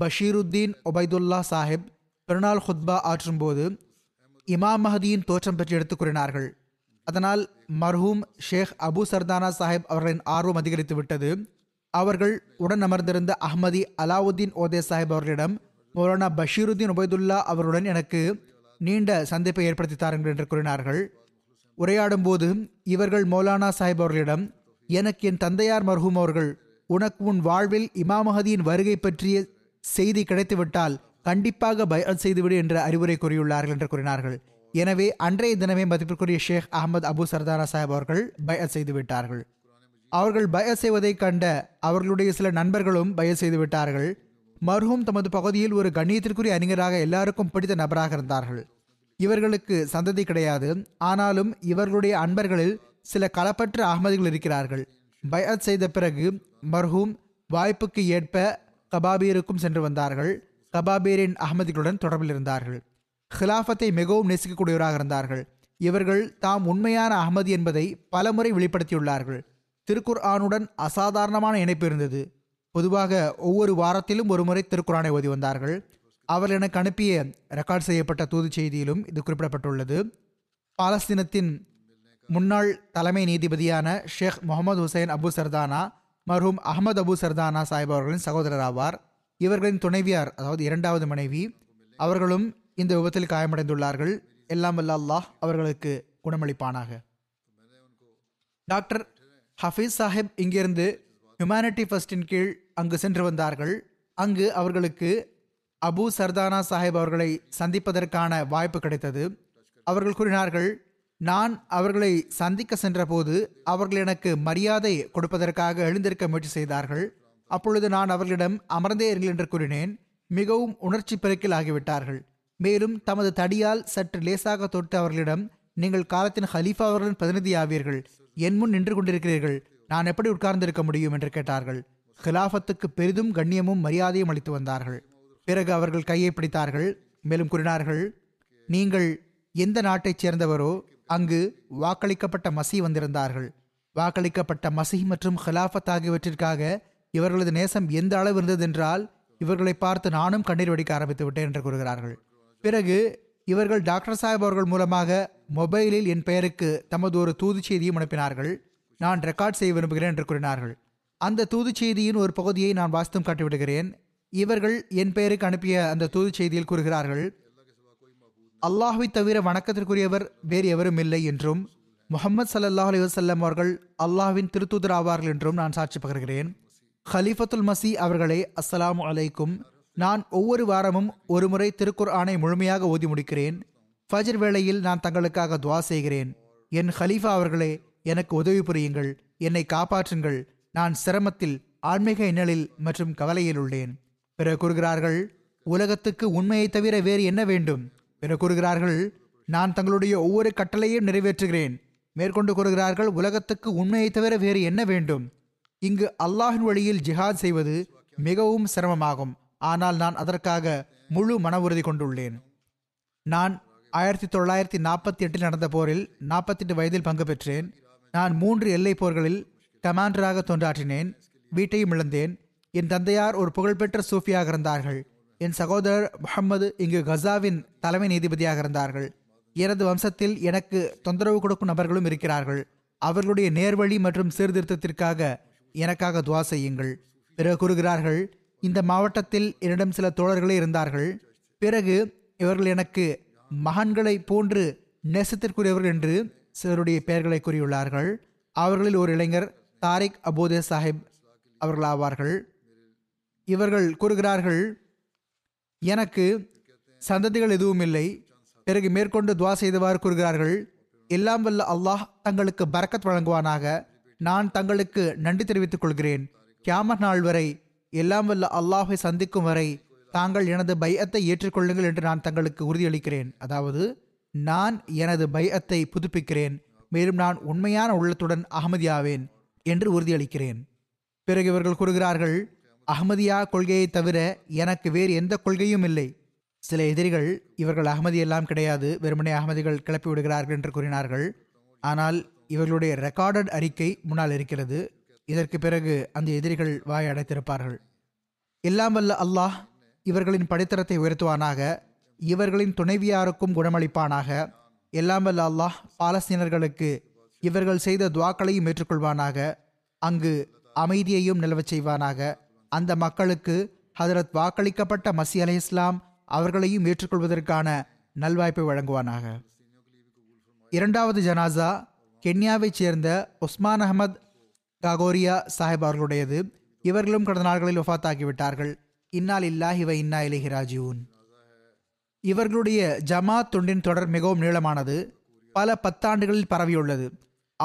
பஷீருத்தீன் ஒபைதுல்லா சாஹிப் பிறநாள் ஹுத்பா ஆற்றும் போது இமாம் மஹதியின் தோற்றம் பற்றி எடுத்துக் கூறினார்கள். அதனால் மர்ஹூம் ஷேக் அபு சர்தானா சாஹிப் அவர்களின் ஆர்வம் அதிகரித்து விட்டது. அவர்கள் உடன் அமர்ந்திருந்த அஹ்மதி அலாவுத்தீன் ஓதே சாஹிப் அவர்களிடம், மௌலானா பஷீருத்தீன் ஒபைதுல்லா அவருடன் எனக்கு நீண்ட சந்திப்பை ஏற்படுத்தித்தார்கள் என்று கூறினார்கள். உரையாடும் போது இவர்கள் மௌலானா சாஹிப் அவர்களிடம், எனக்கு என் தந்தையார் மர்ஹூம் அவர்கள் உனக்கு உன் வாழ்வில் இமாம் மஹதியின் வருகை பற்றிய செய்தி கிடைத்துவிட்டால் கண்டிப்பாக பைஅத் செய்துவிடு என்ற அறிவுரை கூறியுள்ளார்கள் என்று கூறினார்கள். எனவே அன்றைய தினமே மதிப்பிற்குரிய ஷேக் அஹமத் அபு சர்தானா சாஹிப் அவர்கள் பைஅத் செய்துவிட்டார்கள். அவர்கள் பைஅத் செய்வதை கண்ட அவர்களுடைய சில நண்பர்களும் பைஅத் செய்துவிட்டார்கள். மர்ஹூம் தமது பகுதியில் ஒரு கண்ணியத்திற்குரிய அறிஞராக எல்லாருக்கும் பிடித்த நபராக இருந்தார்கள். இவர்களுக்கு சந்ததி கிடையாது. ஆனாலும் இவர்களுடைய அன்பர்களில் சில களப்பற்ற அஹ்மதிகள் இருக்கிறார்கள். பைஅத் செய்த பிறகு மர்ஹூம் வாய்ப்புக்கு ஏற்ப கபாபீருக்கும் சென்று வந்தார்கள். கபாபீரின் அஹ்மதிகளுடன் தொடர்பில் இருந்தார்கள். ஹிலாஃபத்தை மிகவும் நேசிக்கக்கூடியவராக இருந்தார்கள். இவர்கள் தாம் உண்மையான அஹ்மதி என்பதை பலமுறை வெளிப்படுத்தியுள்ளார்கள். திருக்குர்ஆனுடன் அசாதாரணமான இணைப்பு இருந்தது. பொதுவாக ஒவ்வொரு வாரத்திலும் ஒரு முறை திருக்குரானை ஓதி வந்தார்கள். அவர் எனக்கு அனுப்பிய ரெக்கார்ட் செய்யப்பட்ட தூது செய்தியிலும் இது குறிப்பிடப்பட்டுள்ளது. பாலஸ்தீனத்தின் முன்னாள் தலைமை நீதிபதியான ஷேக் முகமது ஹுசைன் அபு சர்தானா மர்ஹூம் அஹமத் அபு சர்தானா சாஹிப் அவர்களின் சகோதரர் ஆவார். இவர்களின் துணைவியார், அதாவது 2வது மனைவி, அவர்களும் இந்த விபத்தில் காயமடைந்துள்ளார்கள். எல்லாம் வல்ல அல்லாஹ் அவர்களுக்கு குணமளிப்பானாக. டாக்டர் ஹஃபீஸ் சாஹிப் இங்கிருந்து ஹியூமனிட்டி ஃபர்ஸ்டின் கீழ் அங்கு சென்று வந்தார்கள். அங்கு அவர்களுக்கு அபு சர்தானா சாஹிப் அவர்களை சந்திப்பதற்கான வாய்ப்பு கிடைத்தது. அவர்கள் கூறினார்கள், நான் அவர்களை சந்திக்க சென்றபோது அவர்கள் எனக்கு மரியாதை கொடுப்பதற்காக எழுந்திருக்க முயற்சி செய்தார்கள். அப்பொழுது நான் அவர்களிடம் அமர்ந்தே இருங்கள் என்று கூறினேன். மிகவும் உணர்ச்சி பெருக்கில் ஆகிவிட்டார்கள். மேலும் தமது தடியால் சற்று லேசாக தொட்டு அவர்களிடம், நீங்கள் காலத்தின் ஹலீஃபா அவர்களின் பிரதிநிதி ஆவீர்கள், என் முன் நின்று கொண்டிருக்கிறீர்கள், நான் எப்படி உட்கார்ந்திருக்க முடியும் என்று கேட்டார்கள். ஹிலாஃபத்துக்கு பெரிதும் கண்ணியமும் மரியாதையும் அளித்து வந்தார்கள். பிறகு அவர்கள் கையை பிடித்தார்கள். மேலும் கூறினார்கள், நீங்கள் எந்த நாட்டைச் சேர்ந்தவரோ அங்கு வாக்களிக்கப்பட்ட மசி வந்திருந்தார்கள். வாக்களிக்கப்பட்ட மசி மற்றும் ஹிலாஃபத் ஆகியவற்றிற்காக இவர்களது நேசம் எந்த அளவு இருந்ததென்றால் இவர்களை பார்த்து நானும் கண்ணீர் வடிக்க ஆரம்பித்து விட்டேன் என்று கூறுகிறார்கள். பிறகு இவர்கள் டாக்டர் சாஹிப் அவர்கள் மூலமாக மொபைலில் என் பெயருக்கு தமது ஒரு தூது செய்தியும் அனுப்பினார்கள். நான் ரெக்கார்ட் செய்ய விரும்புகிறேன் என்று கூறினார்கள். அந்த தூது செய்தியின் ஒரு பகுதியை நான் வாசித்தும் காட்டிவிடுகிறேன். இவர்கள் என் பெயருக்கு அனுப்பிய அந்த தூது செய்தியில் கூறுகிறார்கள், அல்லாஹ்வை தவிர வணக்கத்திற்குரியவர் வேறு எவரும் இல்லை என்றும் முஹம்மது ஸல்லல்லாஹு அலைஹி வஸல்லம் அவர்கள் அல்லாஹ்வின் திருத்தூதர் ஆவார்கள் என்றும் நான் சாட்சி பகர்கிறேன். ஹலீஃபத்துல் மசீ அவர்களே, அஸ்ஸலாமு அலைக்கும். நான் ஒவ்வொரு வாரமும் ஒரு முறை திருக்குர்ஆனை முழுமையாக ஓதி முடிக்கிறேன். ஃபஜ்ர் வேளையில் நான் தங்களுக்காக துவா செய்கிறேன். என் ஹலீஃபா அவர்களே, எனக்கு உதவி புரியுங்கள், என்னை காப்பாற்றுங்கள், நான் சிரமத்தில், ஆன்மீக இன்னலில் மற்றும் கவலையில் உள்ளேன். பிறகு கூறுகிறார்கள், உலகத்துக்கு உண்மையை தவிர வேறு என்ன வேண்டும்? பிறகு கூறுகிறார்கள், நான் தங்களுடைய ஒவ்வொரு கட்டளையும் நிறைவேற்றுகிறேன். மேற்கொண்டு கூறுகிறார்கள், உலகத்துக்கு உண்மையை தவிர வேறு என்ன வேண்டும்? இங்கு அல்லாஹின் வழியில் ஜிஹாத் செய்வது மிகவும் சிரமமாகும், ஆனால் நான் அதற்காக முழு மன உறுதி கொண்டுள்ளேன். நான் 1948 நடந்த போரில் 48 வயதில் பங்கு பெற்றேன். நான் 3 எல்லை போர்களில் கமாண்டராக தொண்டாற்றினேன். வீட்டையும் இழந்தேன். என் தந்தையார் ஒரு புகழ்பெற்ற சூஃபியாக இருந்தார்கள். என் சகோதரர் முகம்மது இங்கு கசாவின் தலைமை நீதிபதியாக இருந்தார்கள். எனது வம்சத்தில் எனக்கு தொந்தரவு கொடுக்கும் நபர்களும் இருக்கிறார்கள். அவர்களுடைய நேர்வழி மற்றும் சீர்திருத்தத்திற்காக எனக்காக துவா செய்யுங்கள். பிறகு கூறுகிறார்கள், இந்த மாவட்டத்தில் என்னிடம் சில தோழர்களே இருந்தார்கள். பிறகு இவர்கள் எனக்கு மகன்களை போன்று நேசத்திற்குரியவர்கள் என்று சிலருடைய பெயர்களை கூறியுள்ளார்கள். அவர்களில் ஒரு இளைஞர் தாரிக் அபோதே சாஹிப் அவர்களாவார்கள். இவர்கள் கூறுகிறார்கள், எனக்கு சந்ததிகள் எதுவும் இல்லை. பிறகு மேற்கொண்டு துவா செய்தவாறு கூறுகிறார்கள், எல்லாம் வல்ல அல்லாஹ் தங்களுக்கு பரக்கத் வழங்குவானாக. நான் தங்களுக்கு நன்றி தெரிவித்துக் கொள்கிறேன். கியாமத் நாள் வரை, எல்லாம் வல்ல அல்லாஹை சந்திக்கும் வரை தாங்கள் எனது பைஅத்தை ஏற்றுக்கொள்ளுங்கள் என்று நான் தங்களுக்கு உறுதியளிக்கிறேன். அதாவது, நான் எனது பைஅத்தை புதுப்பிக்கிறேன், மேலும் நான் உண்மையான உள்ளத்துடன் அஹ்மதியாவேன் என்று உறுதியளிக்கிறேன். பிறகு இவர்கள் கூறுகிறார்கள், அஹ்மதியா கொள்கையை தவிர எனக்கு வேறு எந்த கொள்கையும் இல்லை. சில எதிரிகள், இவர்கள் அஹ்மதி எல்லாம் கிடையாது, வெறுமனே அஹ்மதிகள் கிளப்பி விடுகிறார்கள் என்று கூறினார்கள். ஆனால் இவர்களுடைய ரெக்கார்டட் அறிக்கை முன்னால் இருக்கிறது. இதற்கு பிறகு அந்த எதிரிகள் வாய் அடைத்திருப்பார்கள். எல்லாம் வல்ல அல்லாஹ் இவர்களின் படித்தரத்தை உயர்த்துவானாக, இவர்களின் துணைவியாருக்கும் குணமளிப்பானாக. எல்லாம் வல்ல அல்லாஹ் பாலஸ்தீனர்களுக்கு இவர்கள் செய்த துவாக்களையும் ஏற்றுக்கொள்வானாக, அங்கு அமைதியையும் நிலவச் செய்வானாக. அந்த மக்களுக்கு ஹதரத் வாக்களிக்கப்பட்ட மசி அலை இஸ்லாம் அவர்களையும் ஏற்றுக்கொள்வதற்கான நல்வாய்ப்பை வழங்குவானாக. 2வது ஜனாசா கென்யாவைச் சேர்ந்த உஸ்மான் அகமது காகோரியா சாஹிப் அவர்களுடையது. இவர்களும் கடந்த நாட்களில் வஃபாத்தாகிவிட்டார்கள். இன்னா லில்லாஹி வ இன்னா இலைஹி ராஜிஊன். இவர்களுடைய ஜமாத் தொண்டின் தொடர் மிகவும் நீளமானது, பல 10 ஆண்டுகளில் பரவியுள்ளது.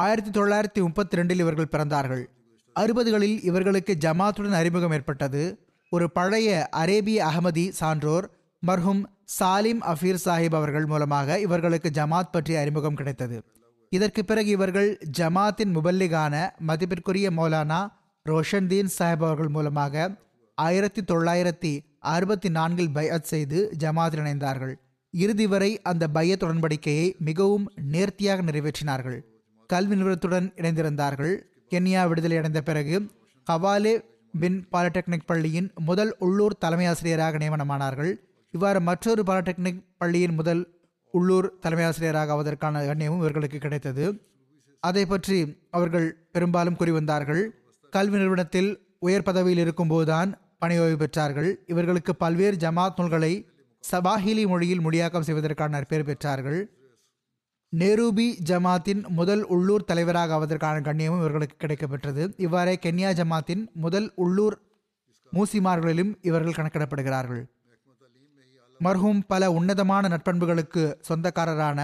1932 இவர்கள் பிறந்தார்கள். 60களில் இவர்களுக்கு ஜமாத்துடன் அறிமுகம் ஏற்பட்டது. ஒரு பழைய அரேபிய அகமதி சான்றோர் மர்ஹும் சாலிம் அஃபீர் சாஹிப் அவர்கள் மூலமாக இவர்களுக்கு ஜமாத் பற்றிய அறிமுகம் கிடைத்தது. இதற்கு பிறகு இவர்கள் ஜமாத்தின் முபல்லிகான மதிப்பிற்குரிய மௌலானா ரோஷன்தீன் சாஹிப் அவர்கள் மூலமாக 1964 பைஅத் செய்து ஜமாத்தில் இணைந்தார்கள். இறுதி வரை அந்த பையத் உடன்படிக்கையை மிகவும் நேர்த்தியாக நிறைவேற்றினார்கள். கல்வி நிறுவனத்துடன் இணைந்திருந்தார்கள். கென்யா விடுதலை அடைந்த பிறகு ஹவாலே பின் பாலிடெக்னிக் பள்ளியின் முதல் உள்ளூர் தலைமையாசிரியராக நியமனமானார்கள். இவ்வாறு மற்றொரு பாலிடெக்னிக் பள்ளியின் முதல் உள்ளூர் தலைமையாசிரியராக ஆவதற்கான கண்ணியமும் இவர்களுக்கு கிடைத்தது. அதை பற்றி அவர்கள் பெரும்பாலும் கூறி வந்தார்கள். கல்வி நிறுவனத்தில் உயர் பதவியில் இருக்கும்போதுதான் பணி ஓய்வு பெற்றார்கள். இவர்களுக்கு பல்வேறு ஜமாத் நூல்களை சபாஹிலி மொழியில் மொழியாக்கம் செய்வதற்கான நற்பெயர் பெற்றார்கள். நேருபி ஜமாத்தின் முதல் உள்ளூர் தலைவராக ஆவதற்கான கண்ணியமும் இவர்களுக்கு கிடைக்கப்பெற்றது. இவ்வாறே கென்யா ஜமாத்தின் முதல் உள்ளூர் மூசிமார்களிலும் இவர்கள் கணக்கிடப்படுகிறார்கள். மர்ஹூம் பல உன்னதமான நட்பண்புகளுக்கு சொந்தக்காரரான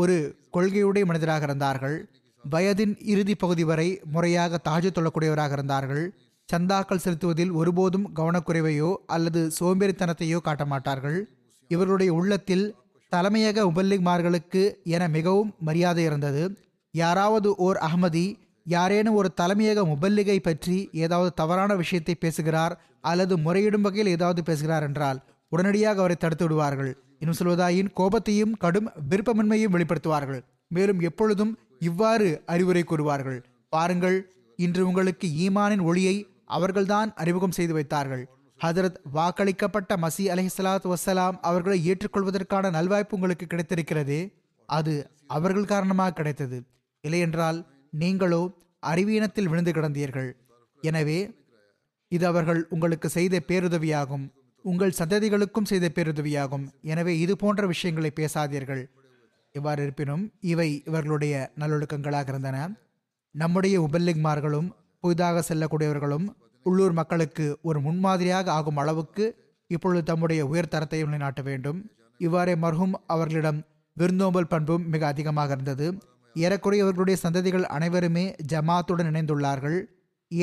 ஒரு கொள்கையுடைய மனிதராக இருந்தார்கள். வயதின் இறுதி பகுதி வரை முறையாக தாஜு தொழக்கூடியவராக இருந்தார்கள். சந்தாக்கள் செலுத்துவதில் ஒருபோதும் கவனக்குறைவையோ அல்லது சோம்பேறித்தனத்தையோ காட்ட மாட்டார்கள். இவர்களுடைய உள்ளத்தில் தலைமையக முபல்லிக்மார்களுக்கு என மிகவும் மரியாதை இருந்தது. யாராவது ஓர் அஹ்மதி யாரேனும் ஒரு தலைமையக முபல்லிகை பற்றி ஏதாவது தவறான விஷயத்தை பேசுகிறார் அல்லது முறையிடும் வகையில் ஏதாவது பேசுகிறார் என்றால் உடனடியாக அவரை தடுத்து விடுவார்கள். இன்னும் சொல்வதாயின் கோபத்தையும் கடும் விருப்பமின்மையும் வெளிப்படுத்துவார்கள். மேலும் எப்பொழுதும் இவ்வாறு அறிவுரை கூறுவார்கள்: பாருங்கள், இன்று உங்களுக்கு ஈமானின் ஒளியை அவர்கள்தான் அறிமுகம் செய்து வைத்தார்கள். ஹதரத் வாக்களிக்கப்பட்ட மசீ அலைஹிஸ்ஸலாத்து வசலாம் அவர்களை ஏற்றுக்கொள்வதற்கான நல்வாய்ப்பு உங்களுக்கு கிடைத்திருக்கிறது. அது அவர்கள் காரணமாக கிடைத்தது. இல்லையென்றால் நீங்களோ அறிவீனத்தில் விழுந்து கிடந்தீர்கள். எனவே இது அவர்கள் உங்களுக்கு செய்த பேருதவியாகும், உங்கள் சந்ததிகளுக்கும் செய்த பேருதவியாகும். எனவே இது போன்ற விஷயங்களை பேசாதீர்கள். இவ்வாறு இருப்பினும் இவை இவர்களுடைய நல்லொழுக்கங்களாக இருந்தன. நம்முடைய உபல்லிக்மார்களும் புதிதாக செல்லக்கூடியவர்களும் உள்ளூர் மக்களுக்கு ஒரு முன்மாதிரியாக ஆகும் அளவுக்கு இப்பொழுது தம்முடைய உயர்தரத்தையும் நிலைநாட்ட வேண்டும். இவ்வாறே மர்ஹூம் அவர்களிடம் விருந்தோம்பல் பண்பும் மிக அதிகமாக இருந்தது. ஏறக்குறைய இவர்களுடைய சந்ததிகள் அனைவருமே ஜமாத்துடன் இணைந்துள்ளார்கள்.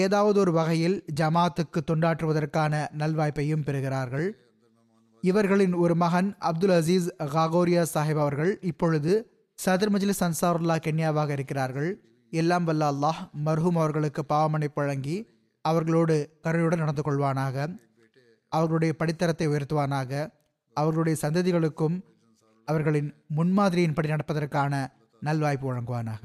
ஏதாவது ஒரு வகையில் ஜமாத்துக்கு தொண்டாற்றுவதற்கான நல்வாய்ப்பையும் பெறுகிறார்கள். இவர்களின் ஒரு மகன் அப்துல் அசீஸ் காகோரியா சாஹிப் அவர்கள் இப்பொழுது சதர் மஜ்லிஸ் அன்சாருல்லா கென்யாவாக இருக்கிறார்கள். எல்லாம் வல்ல அல்லாஹ் மர்ஹூம் அவர்களுக்கு பாவமன்னிப்பு வழங்கி அவர்களோடு கருணையுடன் நடந்து கொள்வானாக. அவர்களுடைய படித்தரத்தை உயர்த்துவானாக. அவர்களுடைய சந்ததிகளுக்கும் அவர்களின் முன்மாதிரியின்படி நடப்பதற்கான நல்வாய்ப்பு வழங்குவானாக.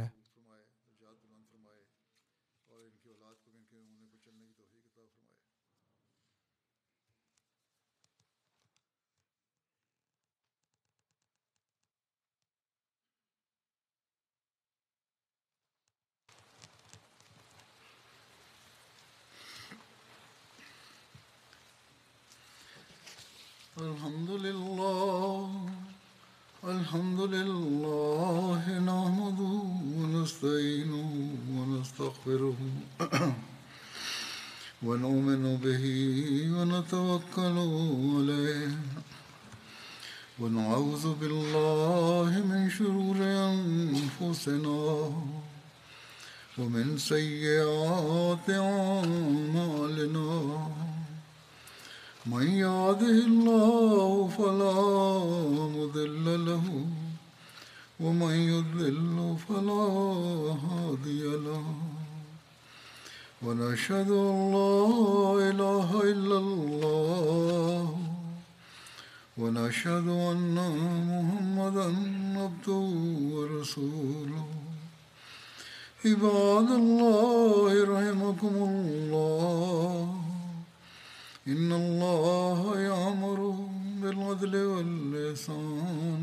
الحمد لله نحمده ونستعينه ونستغفره ونؤمن به ونتوكل عليه ونعوذ بالله من شرور أنفسنا ومن سيئات أعمالنا من يهده الله فلا مضل له ومن يضلل فلا هادي له ونشهد أن لا إله إلا الله ونشهد أن محمدا عبده ورسوله عباد الله رحمكم الله إن الله يأمر بالعدل والإحسان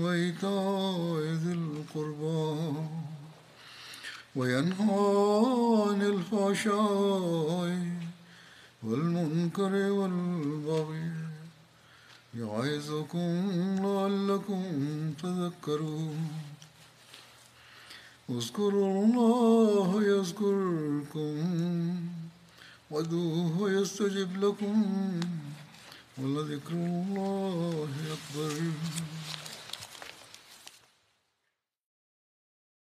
وإيتاء ذي القربى وينهى عن الفحشاء والمنكر والبغي يعظكم لعلكم تذكرون اذكروا الله يذكركم وادعوه يستجب لكم ولذكر الله أكبر.